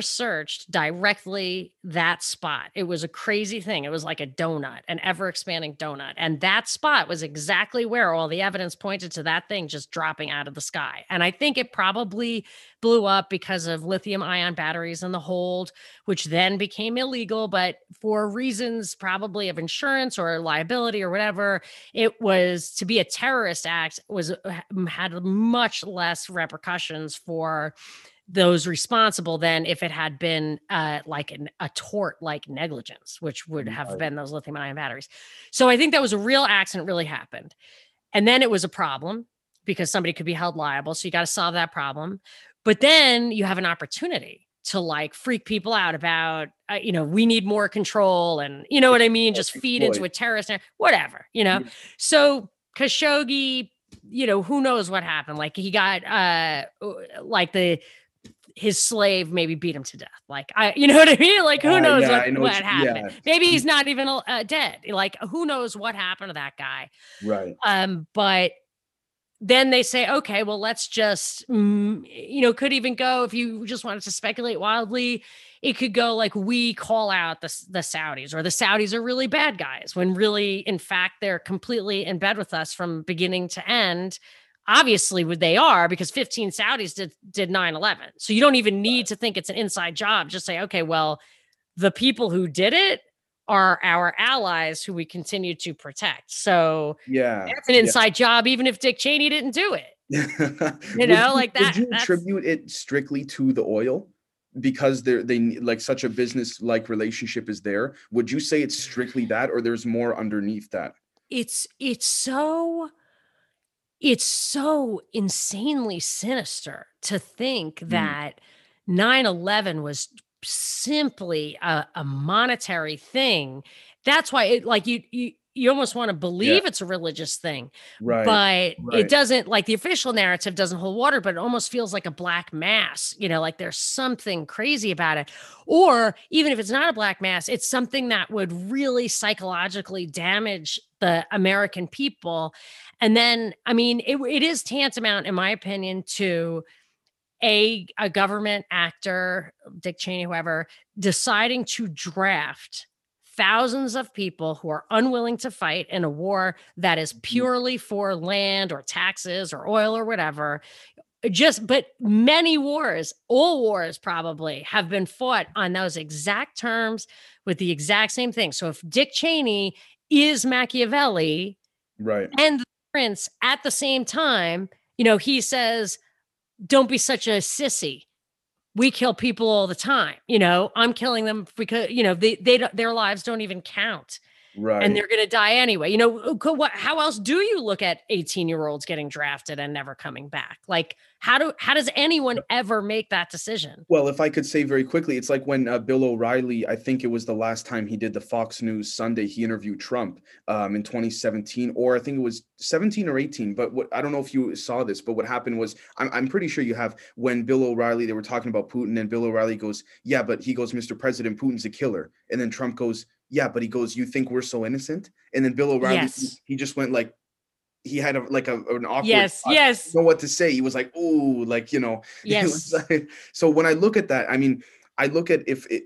searched directly that spot. It was a crazy thing. It was like a donut, an ever-expanding donut. And that spot was exactly where all the evidence pointed to that thing just dropping out of the sky. And I think it probably blew up because of lithium-ion batteries in the hold, which then became illegal. But for reasons probably of insurance or liability or whatever, it was to be a terrorist act had much less repercussions for those responsible than if it had been like a tort like negligence, which would have been those lithium ion batteries. So I think that was a real accident, really happened. And then it was a problem because somebody could be held liable. So you got to solve that problem. But then you have an opportunity to like freak people out about, we need more control and you know what I mean? Just feed into a terrorist, whatever, you know? So Khashoggi, who knows what happened? Like he got his slave maybe beat him to death. Like, you know what I mean? Like, who knows what happened? Yeah. Maybe he's not even dead. Like, who knows what happened to that guy? Right. But then they say, okay, well, let's just, could even go, if you just wanted to speculate wildly, it could go like, we call out the Saudis, or the Saudis are really bad guys, when really, in fact, they're completely in bed with us from beginning to end. Obviously they are, because 15 Saudis did 9/11. So you don't even need to think it's an inside job. Just say, okay, well, the people who did it are our allies who we continue to protect. So that's an inside job, even if Dick Cheney didn't do it. Would you attribute it strictly to the oil? Because they like such a business like relationship is there. Would you say it's strictly that, or there's more underneath that? It's so insanely sinister to think that 9/11 was simply a monetary thing. That's why it, like, you almost want to believe it's a religious thing, right? But it doesn't, like the official narrative doesn't hold water, but it almost feels like a black mass, like there's something crazy about it. Or even if it's not a black mass, it's something that would really psychologically damage the American people. And then, I mean, it is tantamount, in my opinion, to a government actor, Dick Cheney, whoever, deciding to draft thousands of people who are unwilling to fight in a war that is purely for land or taxes or oil or whatever. But many wars, all wars probably, have been fought on those exact terms with the exact same thing. So if Dick Cheney is Machiavelli, right, and the prince at the same time, he says, don't be such a sissy. We kill people all the time. I'm killing them because, their lives don't even count. Right. And they're going to die anyway. How else do you look at 18-year-olds getting drafted and never coming back? Like, how does anyone ever make that decision? Well, if I could say very quickly, it's like when Bill O'Reilly, I think it was the last time he did the Fox News Sunday, he interviewed Trump in 2017, or I think it was 17 or 18. But I don't know if you saw this, but what happened was, I'm pretty sure you have, when Bill O'Reilly, they were talking about Putin, and Bill O'Reilly goes, yeah, but he goes, Mr. President, Putin's a killer. And then Trump goes, yeah, but he goes, you think we're so innocent? And then Bill O'Reilly, he just went like, he had an awkward, I don't know what to say. He was like, oh, like, So when I look at that, I mean, I look at if it,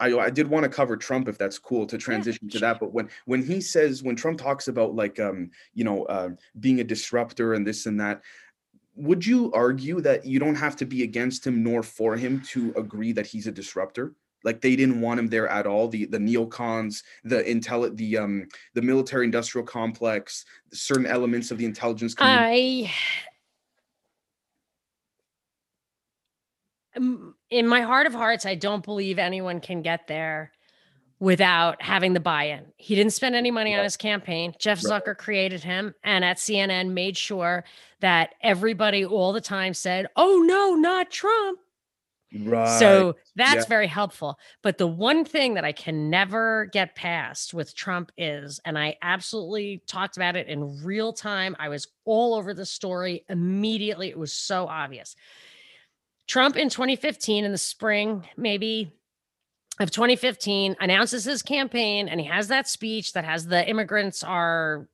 I did want to cover Trump, if that's cool, to transition to that. But when he says, when Trump talks about like, being a disruptor and this and that, would you argue that you don't have to be against him nor for him to agree that he's a disruptor? Like, they didn't want him there at all. The neocons, the military industrial complex, certain elements of the intelligence community. In my heart of hearts, I don't believe anyone can get there without having the buy-in. He didn't spend any money on his campaign. Jeff Zucker created him, and at CNN made sure that everybody all the time said, oh, no, not Trump. Right. So that's very helpful. But the one thing that I can never get past with Trump is, and I absolutely talked about it in real time. I was all over the story immediately. It was so obvious. Trump in 2015, in the spring, maybe of 2015, announces his campaign, and he has that speech that has the immigrants are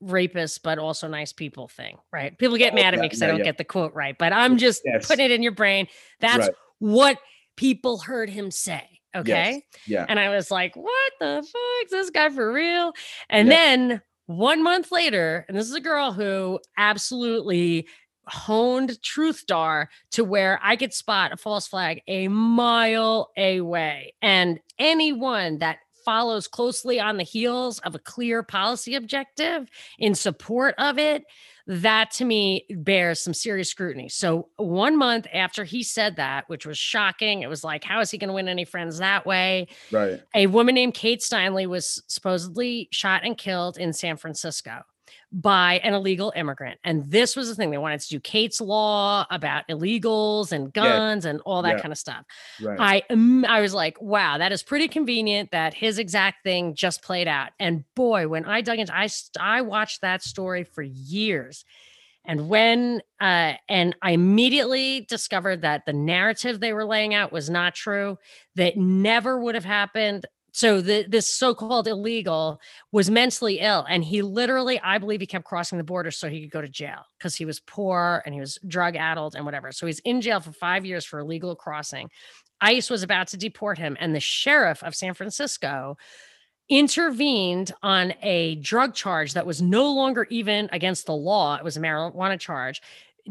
rapists, but also nice people thing, right? People get mad at me because I don't get the quote right, but I'm just putting it in your brain. That's what people heard him say. Okay. Yes. Yeah. And I was like, what the fuck? Is this guy for real? And then 1 month later, and this is a girl who absolutely honed TruthDar to where I could spot a false flag a mile away. And anyone that follows closely on the heels of a clear policy objective in support of it, that to me bears some serious scrutiny. So 1 month after he said that, which was shocking, it was like, how is he going to win any friends that way? Right. A woman named Kate Steinle was supposedly shot and killed in San Francisco by an illegal immigrant. And this was the thing they wanted to do, Kate's law about illegals and guns and all that kind of stuff. Right. I was like, wow, that is pretty convenient that his exact thing just played out. And boy, when I dug into, I watched that story for years. And when, and I immediately discovered that the narrative they were laying out was not true, that never would have happened. So this so-called illegal was mentally ill, and he literally, I believe he kept crossing the border so he could go to jail because he was poor and he was drug-addled and whatever. So he's in jail for 5 years for illegal crossing. ICE was about to deport him, and the sheriff of San Francisco intervened on a drug charge that was no longer even against the law. It was a marijuana charge,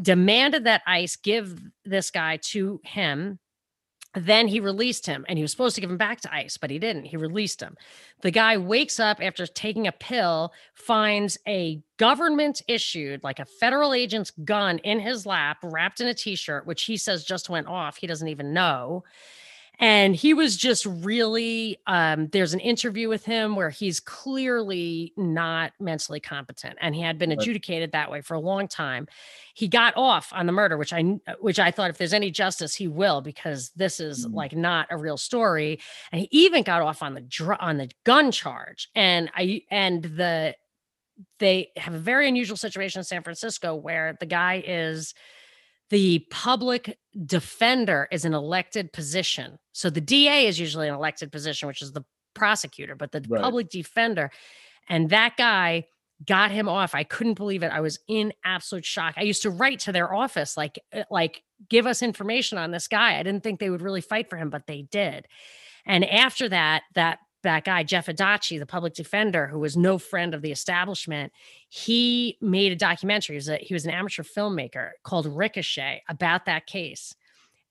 demanded that ICE give this guy to him. Then he released him, and he was supposed to give him back to ICE, but he didn't. He released him. The guy wakes up after taking a pill, finds a government issued, like a federal agent's gun in his lap, wrapped in a t-shirt, which he says just went off. He doesn't even know. And he was just really, there's an interview with him where he's clearly not mentally competent, and he had been adjudicated that way for a long time. He got off on the murder, which I thought, if there's any justice, he will, because this is like not a real story. And he even got off on the gun charge. They have a very unusual situation in San Francisco where the guy is, the public defender is an elected position. So the DA is usually an elected position, which is the prosecutor, but the public defender, and that guy got him off. I couldn't believe it. I was in absolute shock. I used to write to their office, like, give us information on this guy. I didn't think they would really fight for him, but they did. And after that guy, Jeff Adachi, the public defender, who was no friend of the establishment, he made a documentary. He was an amateur filmmaker called Ricochet about that case.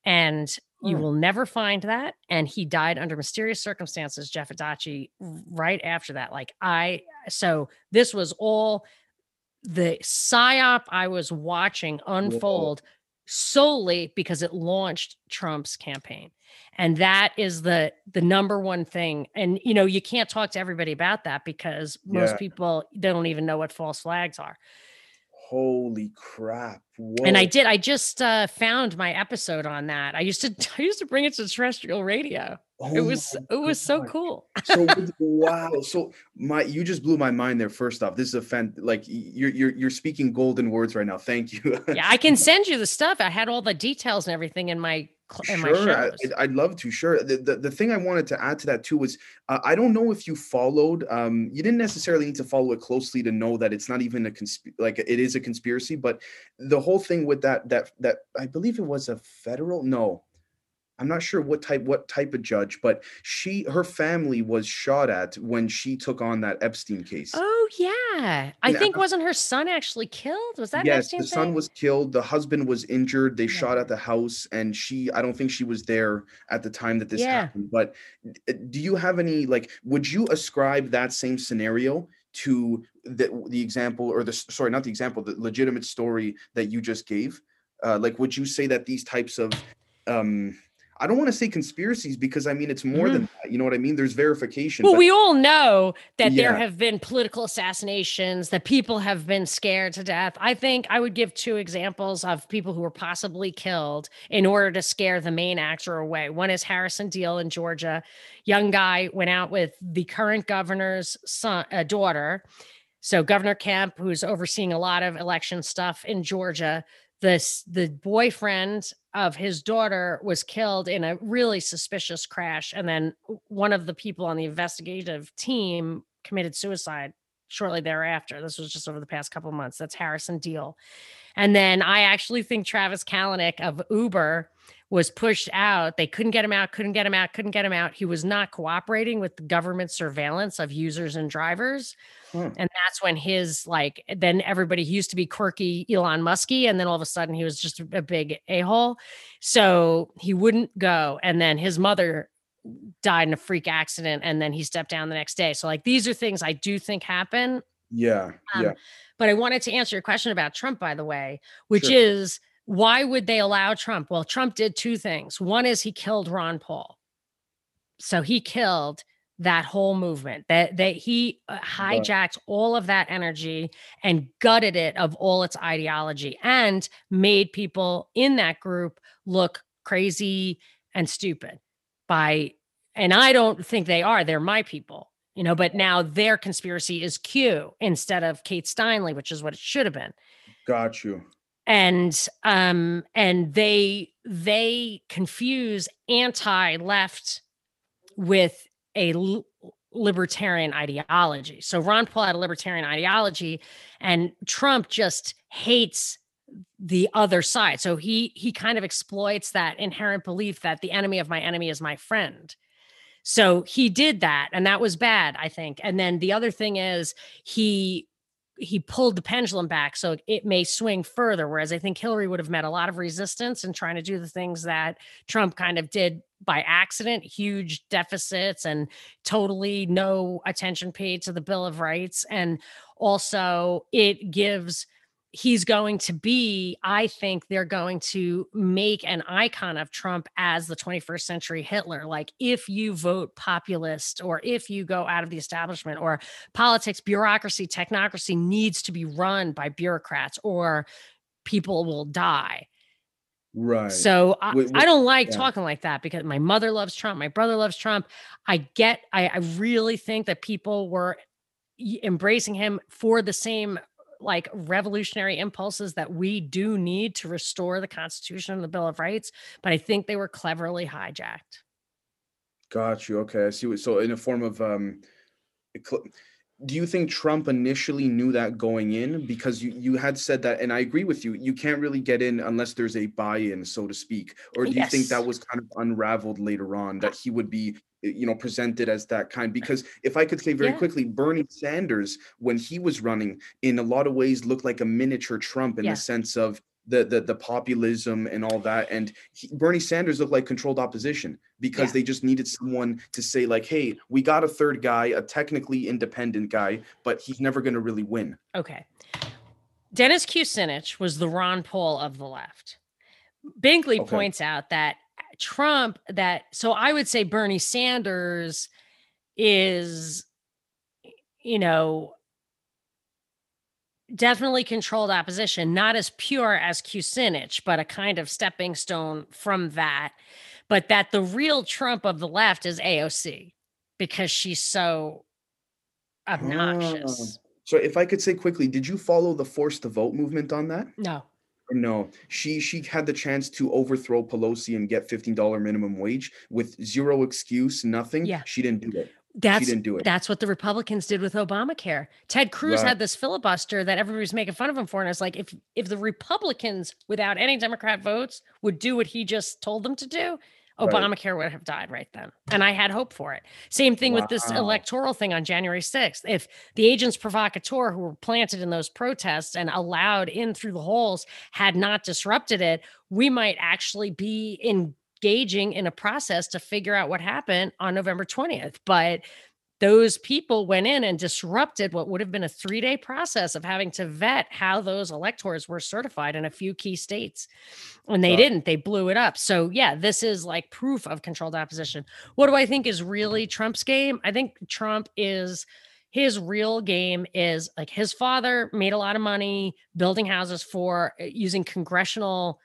And you will never find that. And he died under mysterious circumstances, Jeff Adachi, right after that. So this was all the psyop I was watching unfold solely because it launched Trump's campaign. And that is the number one thing. And, you can't talk to everybody about that because most people don't even know what false flags are. Holy crap. Whoa. And I just found my episode on that. I used to bring it to terrestrial radio. Oh, it was so cool. Wow. So you just blew my mind there. First off, this is you're speaking golden words right now. Thank you. Yeah. I can send you the stuff. I had all the details and everything in my shows. I'd love to. Sure. The thing I wanted to add to that too was I don't know if you followed. You didn't necessarily need to follow it closely to know that it's not even it is a conspiracy. But the whole thing with that I believe it was a federal. No, I'm not sure what type of judge, but her family was shot at when she took on that Epstein case. Oh yeah, I think wasn't her son actually killed? Was that Epstein? Yes, the son was killed. The husband was injured. They shot at the house, and I don't think she was there at the time that this happened. But do you have any would you ascribe that same scenario to the example or the legitimate story that you just gave? Would you say that these types of I don't want to say conspiracies because, I mean, it's more than that. You know what I mean? There's verification. Well, we all know that there have been political assassinations, that people have been scared to death. I think I would give two examples of people who were possibly killed in order to scare the main actor away. One is Harrison Deal in Georgia. Young guy went out with the current governor's son, daughter. So Governor Kemp, who's overseeing a lot of election stuff in Georgia, the boyfriend of his daughter was killed in a really suspicious crash. And then one of the people on the investigative team committed suicide shortly thereafter. This was just over the past couple of months. That's Harrison Deal. And then I actually think Travis Kalanick of Uber was pushed out. They couldn't get him out. He was not cooperating with the government surveillance of users and drivers. And that's when his, like, then everybody, he used to be quirky Elon Musky, and then all of a sudden he was just a big a-hole. So he wouldn't go. And then his mother died in a freak accident, and then he stepped down the next day. So, like, these are things I do think happen. But I wanted to answer your question about Trump, by the way, which is, why would they allow Trump? Well, Trump did two things. One is he killed Ron Paul. So he killed that whole movement, that he hijacked all of that energy and gutted it of all its ideology and made people in that group look crazy and stupid by, and I don't think they are, they're my people, you know, but now their conspiracy is Q instead of Kate Steinle, which is what it should have been. Got you. And they confuse anti-left with a libertarian ideology. So Ron Paul had a libertarian ideology, and Trump just hates the other side. So he kind of exploits that inherent belief that the enemy of my enemy is my friend. So he did that, and that was bad, I think. And then the other thing is he pulled the pendulum back so it may swing further, whereas I think Hillary would have met a lot of resistance in trying to do the things that Trump kind of did by accident, huge deficits and totally no attention paid to the Bill of Rights. And also it gives, he's going to be, I think they're going to make an icon of Trump as the 21st century Hitler. Like, if you vote populist, or if you go out of the establishment, or politics, bureaucracy, technocracy needs to be run by bureaucrats or people will die. Right. So I don't like talking like that, because my mother loves Trump. My brother loves Trump. I really think that people were embracing him for the same, like, revolutionary impulses that we do need to restore the Constitution and the Bill of Rights. But I think they were cleverly hijacked. Got you. Okay. I see. So in a form of, do you think Trump initially knew that going in? Because you had said that, and I agree with you, you can't really get in unless there's a buy-in, so to speak. Or do you think that was kind of unraveled later on, that he would be, you know, presented as that kind? Because if I could say very quickly, Bernie Sanders, when he was running, in a lot of ways looked like a miniature Trump in the sense of the populism and all that. And Bernie Sanders looked like controlled opposition, because they just needed someone to say, like, hey, we got a third guy, a technically independent guy, but he's never going to really win. Okay. Dennis Kucinich was the Ron Paul of the left. Binkley points out that Trump, that, so I would say Bernie Sanders is, you know, definitely controlled opposition, not as pure as Kucinich, but a kind of stepping stone from that. But that the real Trump of the left is AOC, because she's so obnoxious. So if I could say quickly, did you follow the Force to Vote movement on that? No, she had the chance to overthrow Pelosi and get $15 minimum wage with zero excuse, nothing. She didn't do it. She didn't do it. That's what the Republicans did with Obamacare. Ted Cruz had this filibuster that everybody's making fun of him for. And it's like, if the Republicans, without any Democrat votes, would do what he just told them to do, Obamacare would have died right then. And I had hope for it. Same thing with this electoral thing on January 6th. If the agents provocateurs who were planted in those protests and allowed in through the holes had not disrupted it, we might actually be engaging in a process to figure out what happened on November 20th. But those people went in and disrupted what would have been a three-day process of having to vet how those electors were certified in a few key states. And they didn't. They blew it up. So yeah, this is like proof of controlled opposition. What do I think is really Trump's game? I think Trump is... his real game is like his father made a lot of money building houses for using congressional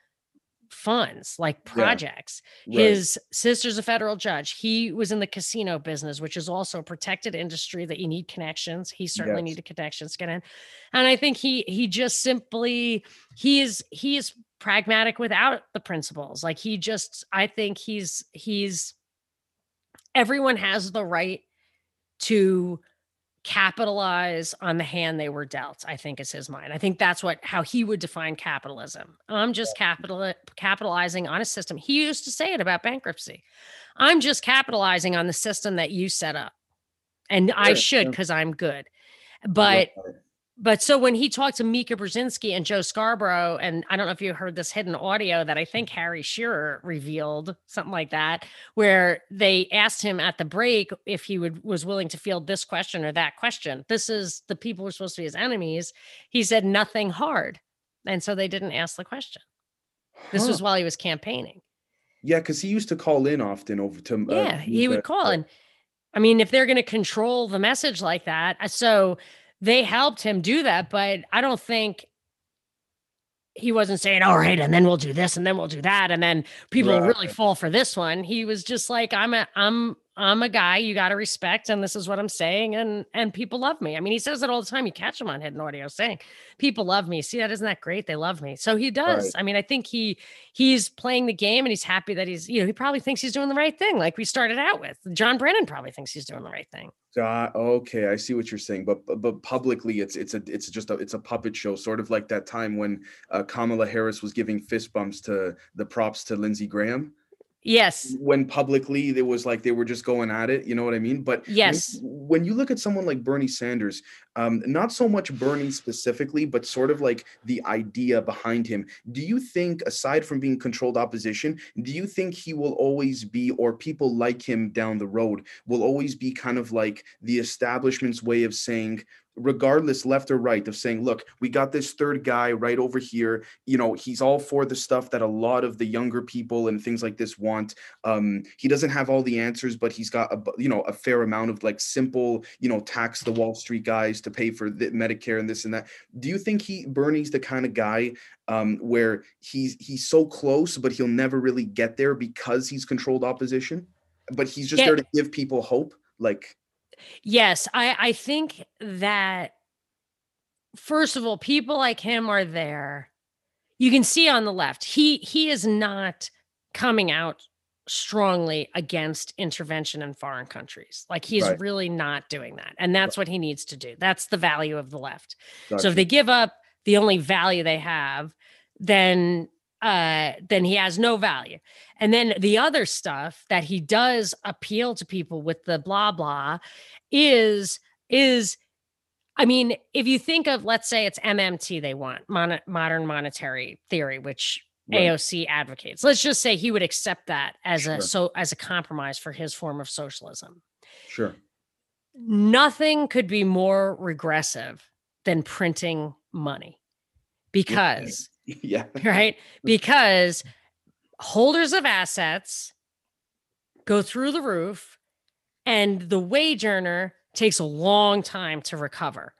funds, like projects. Yeah, right. His sister's a federal judge. He was in the casino business, which is also a protected industry that you need connections. He certainly needed connections to get in. And I think he just simply, he is pragmatic without the principles. Like he just, I think he's everyone has the right to capitalize on the hand they were dealt, I think is his mind. I think that's how he would define capitalism. I'm just capitalizing on a system. He used to say it about bankruptcy. I'm just capitalizing on the system that you set up. And I should, because I'm good. But so when he talked to Mika Brzezinski and Joe Scarborough, and I don't know if you heard this hidden audio that I think Harry Shearer revealed, something like that, where they asked him at the break if he was willing to field this question or that question. This is the people who are supposed to be his enemies. He said nothing hard. And so they didn't ask the question. This was while he was campaigning. Yeah, because he used to call in often over to... he would call in. I mean, if they're going to control the message like that, so... they helped him do that, but I don't think he wasn't saying, all right, and then we'll do this and then we'll do that. And then people really fall for this one. He was just like, I'm a guy you got to respect. And this is what I'm saying. And people love me. I mean, he says it all the time. You catch him on hidden audio saying people love me. See that? Isn't that great? They love me. So he does. Right. I mean, I think he's playing the game and he's happy that he's, he probably thinks he's doing the right thing. Like we started out with John Brennan probably thinks he's doing the right thing. Okay, I see what you're saying, but publicly, it's just a puppet show, sort of like that time when Kamala Harris was giving fist bumps to the props to Lindsey Graham. Yes. When publicly there was like they were just going at it, you know what I mean? But yes, when you look at someone like Bernie Sanders, not so much Bernie specifically, but sort of like the idea behind him. Do you think, aside from being controlled opposition, do you think he will always be, or people like him down the road will always be kind of like the establishment's way of saying, regardless left or right, of saying, look, we got this third guy right over here, he's all for the stuff that a lot of the younger people and things like this want. He doesn't have all the answers, but he's got a fair amount of like simple, tax the Wall Street guys to pay for the Medicare and this and that. Do you think Bernie's the kind of guy where he's so close but he'll never really get there because he's controlled opposition, but he's just there to give people hope? Like, yes, I think that, first of all, people like him are there. You can see on the left, he is not coming out strongly against intervention in foreign countries. Like he's really not doing that. And that's what he needs to do. That's the value of the left. Gotcha. So if they give up the only value they have, then he has no value. And then the other stuff that he does appeal to people with, the blah, blah, is, I mean, if you think of, let's say it's MMT, they want modern monetary theory, which AOC advocates. Let's just say he would accept that as a compromise for his form of socialism. Sure. Nothing could be more regressive than printing money because... Yeah. Right. Because holders of assets go through the roof and the wage earner takes a long time to recover.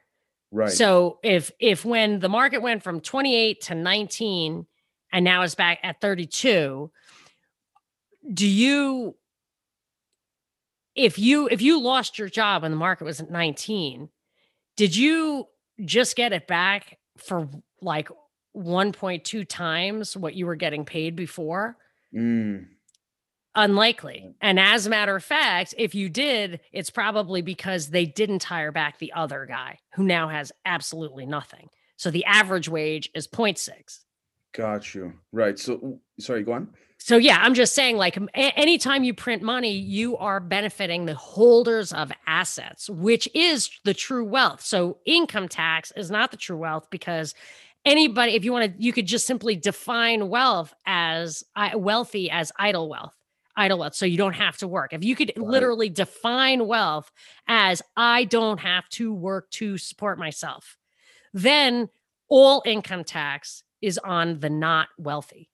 Right. So if when the market went from 28 to 19 and now is back at 32, if you lost your job when the market was at 19, did you just get it back for like 1.2 times what you were getting paid before? Unlikely. And as a matter of fact, if you did, it's probably because they didn't hire back the other guy who now has absolutely nothing. So the average wage is 0.6. Got you. Right. So, sorry, go on. So yeah, I'm just saying, like, anytime you print money, you are benefiting the holders of assets, which is the true wealth. So income tax is not the true wealth, because anybody, if you want to, you could just simply define wealth as wealthy as idle wealth. idle wealth, so you don't have to work. If you could literally define wealth as I don't have to work to support myself, then all income tax is on the not wealthy.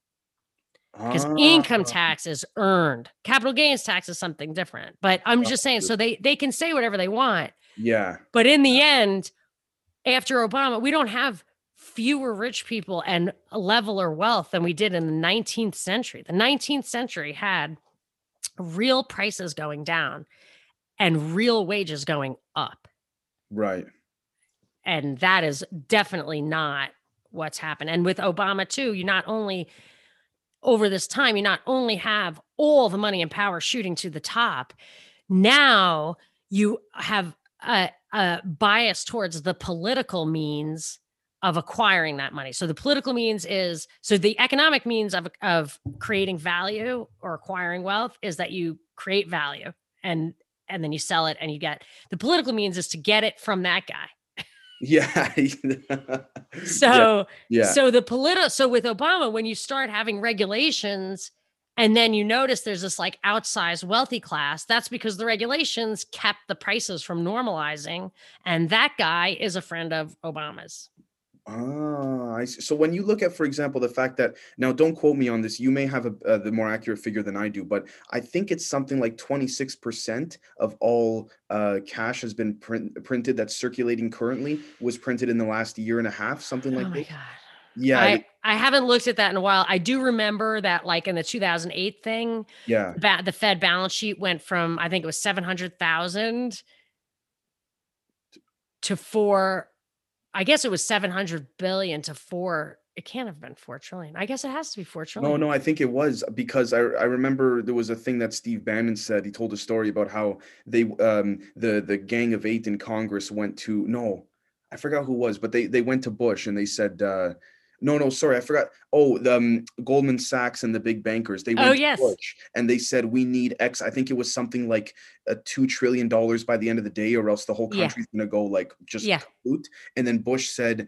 Because income tax is earned. Capital gains tax is something different. But I'm just saying, so they can say whatever they want. Yeah. But in the end, after Obama, we don't have fewer rich people and leveler wealth than we did in the 19th century. The 19th century had real prices going down and real wages going up. Right. And that is definitely not what's happened. And with Obama, too, you not only... over this time, you not only have all the money and power shooting to the top, now you have a bias towards the political means of acquiring that money. So the political means is, so the economic means of creating value or acquiring wealth is that you create value and then you sell it and you get, the political means is to get it from that guy. Yeah. So the political, so with Obama, when you start having regulations and then you notice there's this like outsized wealthy class, that's because the regulations kept the prices from normalizing. And that guy is a friend of Obama's. I see. So when you look at, for example, the fact that, now don't quote me on this, you may have the more accurate figure than I do, but I think it's something like 26% of all cash has been printed that's circulating currently was printed in the last year and a half, something like that. God. Yeah. I haven't looked at that in a while. I do remember that like in the 2008 thing, the Fed balance sheet went from, I think it was 700,000 to 4. I guess it was 700 billion to 4. It can't have been 4 trillion. I guess it has to be 4 trillion. No, I think it was because I remember there was a thing that Steve Bannon said. He told a story about how they the Gang of Eight in Congress went to, I forgot who it was, but they went to Bush and they said, sorry, I forgot. Oh, the Goldman Sachs and the big bankers. They went to Bush and they said, we need X. I think it was something like $2 trillion by the end of the day, or else the whole country's going to go like just loot. And then Bush said,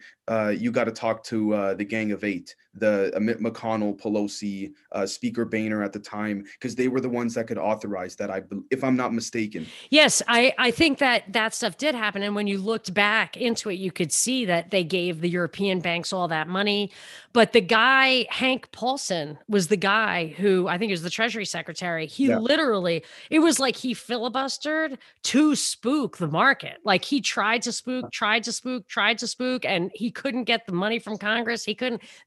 you got to talk to the Gang of Eight, the Mitch McConnell, Pelosi, Speaker Boehner at the time, because they were the ones that could authorize that, if I'm not mistaken. Yes, I think that stuff did happen. And when you looked back into it, you could see that they gave the European banks all that money. But the guy, Hank Paulson, was the guy who, I think he was the Treasury Secretary. He literally, it was like he filibustered to spook the market. Like he tried to spook, and he couldn't get the money from Congress.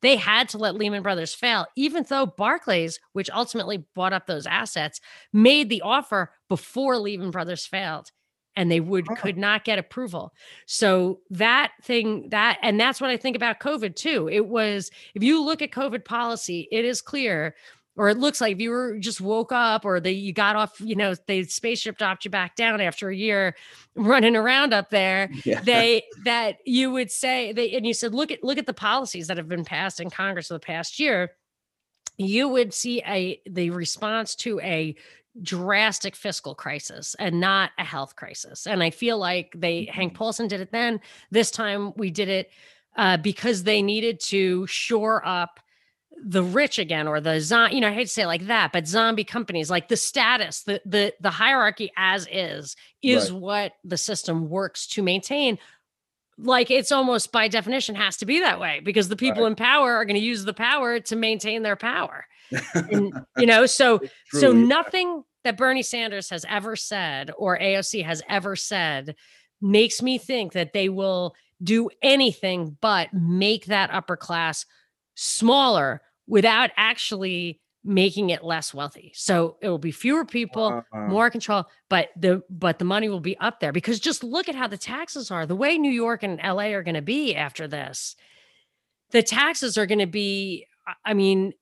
They had to let Lehman Brothers fail, even though Barclays, which ultimately bought up those assets, made the offer before Lehman Brothers failed, and they could not get approval. So that thing, and that's what I think about COVID too. It was, if you look at COVID policy, it is clear, or it looks like if you were just woke up, or you got off, they spaceship dropped you back down after a year running around up there, that you would say, and you said, look at the policies that have been passed in Congress for the past year, you would see the response to a drastic fiscal crisis and not a health crisis. And I feel like Hank Paulson did it then. This time we did it because they needed to shore up the rich again, or I hate to say it like that, but zombie companies, like the status, the hierarchy as is what the system works to maintain. Like it's almost by definition has to be that way, because the people in power are going to use the power to maintain their power. And, so nothing that Bernie Sanders has ever said or AOC has ever said makes me think that they will do anything but make that upper class smaller without actually making it less wealthy. So it will be fewer people, more control, but the money will be up there, because just look at how the taxes are. The way New York and LA are going to be after this, the taxes are going to be, I mean,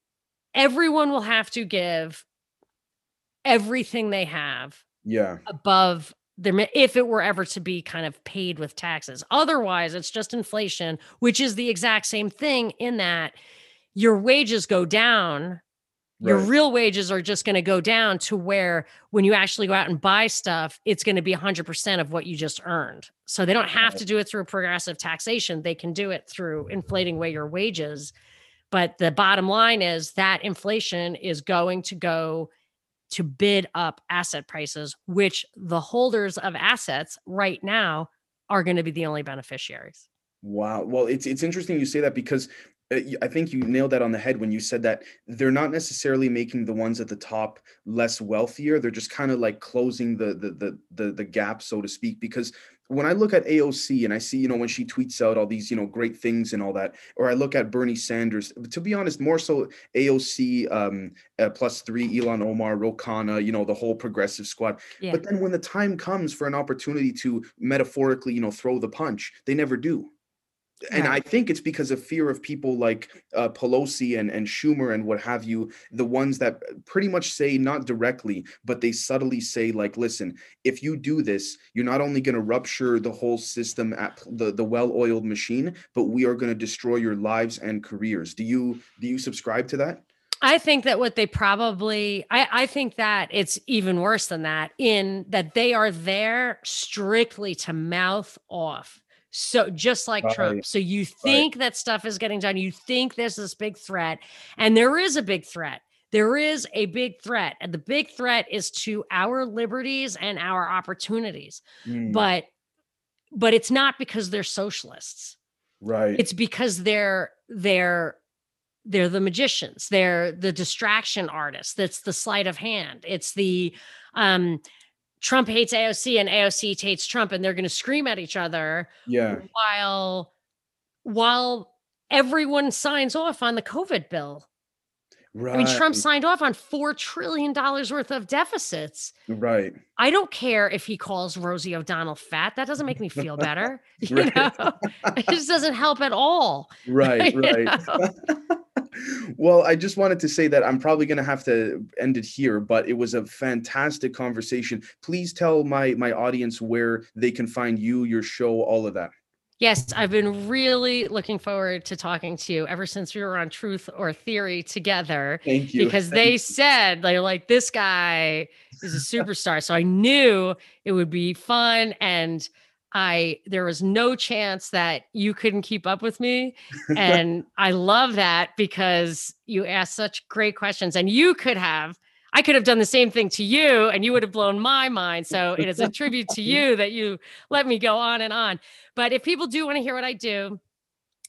everyone will have to give everything they have above if it were ever to be kind of paid with taxes. Otherwise, it's just inflation, which is the exact same thing in that your wages go down. Your real wages are just going to go down to where when you actually go out and buy stuff, it's going to be 100% of what you just earned. So they don't have to do it through progressive taxation. They can do it through inflating away your wages. But the bottom line is that inflation is going to go to bid up asset prices, which the holders of assets right now are going to be the only beneficiaries. Wow. Well, it's interesting you say that, because I think you nailed that on the head when you said that they're not necessarily making the ones at the top less wealthier. They're just kind of like closing the gap, so to speak, because when I look at AOC and I see, you know, when she tweets out all these, you know, great things and all that, or I look at Bernie Sanders, to be honest, more so AOC, +3, Ilhan Omar, Rokana, you know, the whole progressive squad. Yeah. But then when the time comes for an opportunity to metaphorically, you know, throw the punch, they never do. And right. I think it's because of fear of people like Pelosi and Schumer and what have you, the ones that pretty much say, not directly, but they subtly say, like, listen, if you do this, you're not only going to rupture the whole system at the well-oiled machine, but we are going to destroy your lives and careers. Do you subscribe to that? I think that what they probably, I think that it's even worse than that, in that they are there strictly to mouth off. So just like Trump. So you think that stuff is getting done. You think there's this big threat, and there is a big threat. There is a big threat, and the big threat is to our liberties and our opportunities. Mm. But it's not because they're socialists, right? It's because they're the magicians. They're the distraction artists. That's the sleight of hand. It's the, Trump hates AOC and AOC hates Trump, and they're going to scream at each other. Yeah. While everyone signs off on the COVID bill. Right. I mean, Trump signed off on $4 trillion worth of deficits. Right. I don't care if he calls Rosie O'Donnell fat. That doesn't make me feel better. Right. You know, it just doesn't help at all. Right. Right. Well, I just wanted to say that I'm probably going to have to end it here, but it was a fantastic conversation. Please tell my audience where they can find you, your show, all of that. Yes, I've been really looking forward to talking to you ever since we were on Truth or Theory together. Thank you. Because they said, they're like, this guy is a superstar. So I knew it would be fun, and there was no chance that you couldn't keep up with me. And I love that, because you asked such great questions, and I could have done the same thing to you, and you would have blown my mind. So it is a tribute to you that you let me go on and on. But if people do want to hear what I do,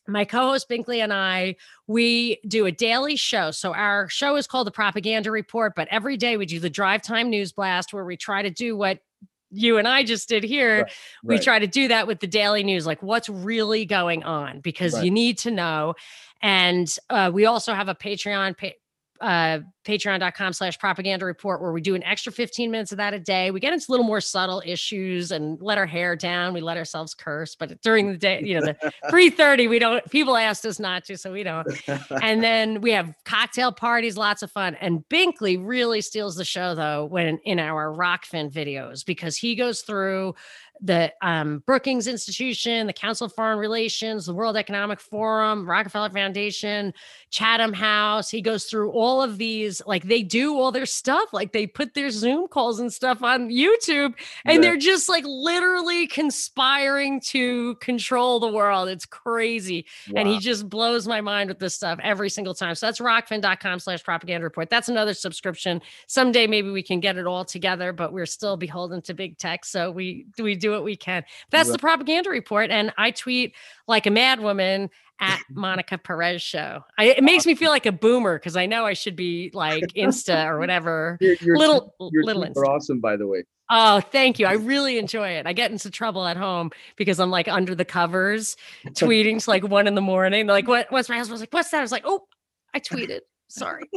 my co-host Binkley and I, we do a daily show. So our show is called The Propaganda Report, but every day we do the drive time news blast, where we try to do what you and I just did here. Right, right. We try to do that with the daily news, like what's really going on, because you need to know. And we also have a Patreon, patreon.com/propaganda report, where we do an extra 15 minutes of that a day. We get into a little more subtle issues and let our hair down. We let ourselves curse, but during the day, you know, the 3:30, we don't, people asked us not to, so we don't. And then we have cocktail parties, lots of fun. And Binkley really steals the show though, when in our Rockfin videos, because he goes through the Brookings Institution, the Council of Foreign Relations, the World Economic Forum, Rockefeller Foundation, Chatham House. He goes through all of these, like they do all their stuff, like they put their Zoom calls and stuff on YouTube, and they're just like literally conspiring to control the world. It's crazy. Wow. And he just blows my mind with this stuff every single time. So that's rockfin.com/propaganda report. That's another subscription. Someday maybe we can get it all together, but we're still beholden to big tech. So we do what we can. That's The Propaganda Report. And I tweet like a mad woman at Monica Perez Show. It makes me feel like a boomer, because I know I should be like Insta or whatever. Your Insta. Are awesome, by the way. Oh, thank you. I really enjoy it. I get into trouble at home because I'm like under the covers tweeting to like 1 a.m. They're like, what's my husband's like, what's that? I was like, oh, I tweeted. Sorry.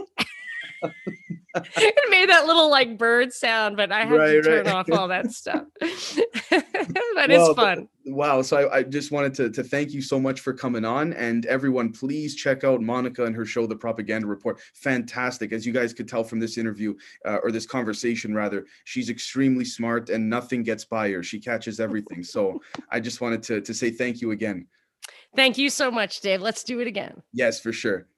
It made that little like bird sound, but I had to turn off all that stuff. But it's fun. Wow. So I just wanted to thank you so much for coming on. And everyone, please check out Monica and her show, The Propaganda Report. Fantastic. As you guys could tell from this interview, or this conversation rather, she's extremely smart and nothing gets by her. She catches everything. So I just wanted to say thank you again. Thank you so much, Dave. Let's do it again. Yes, for sure.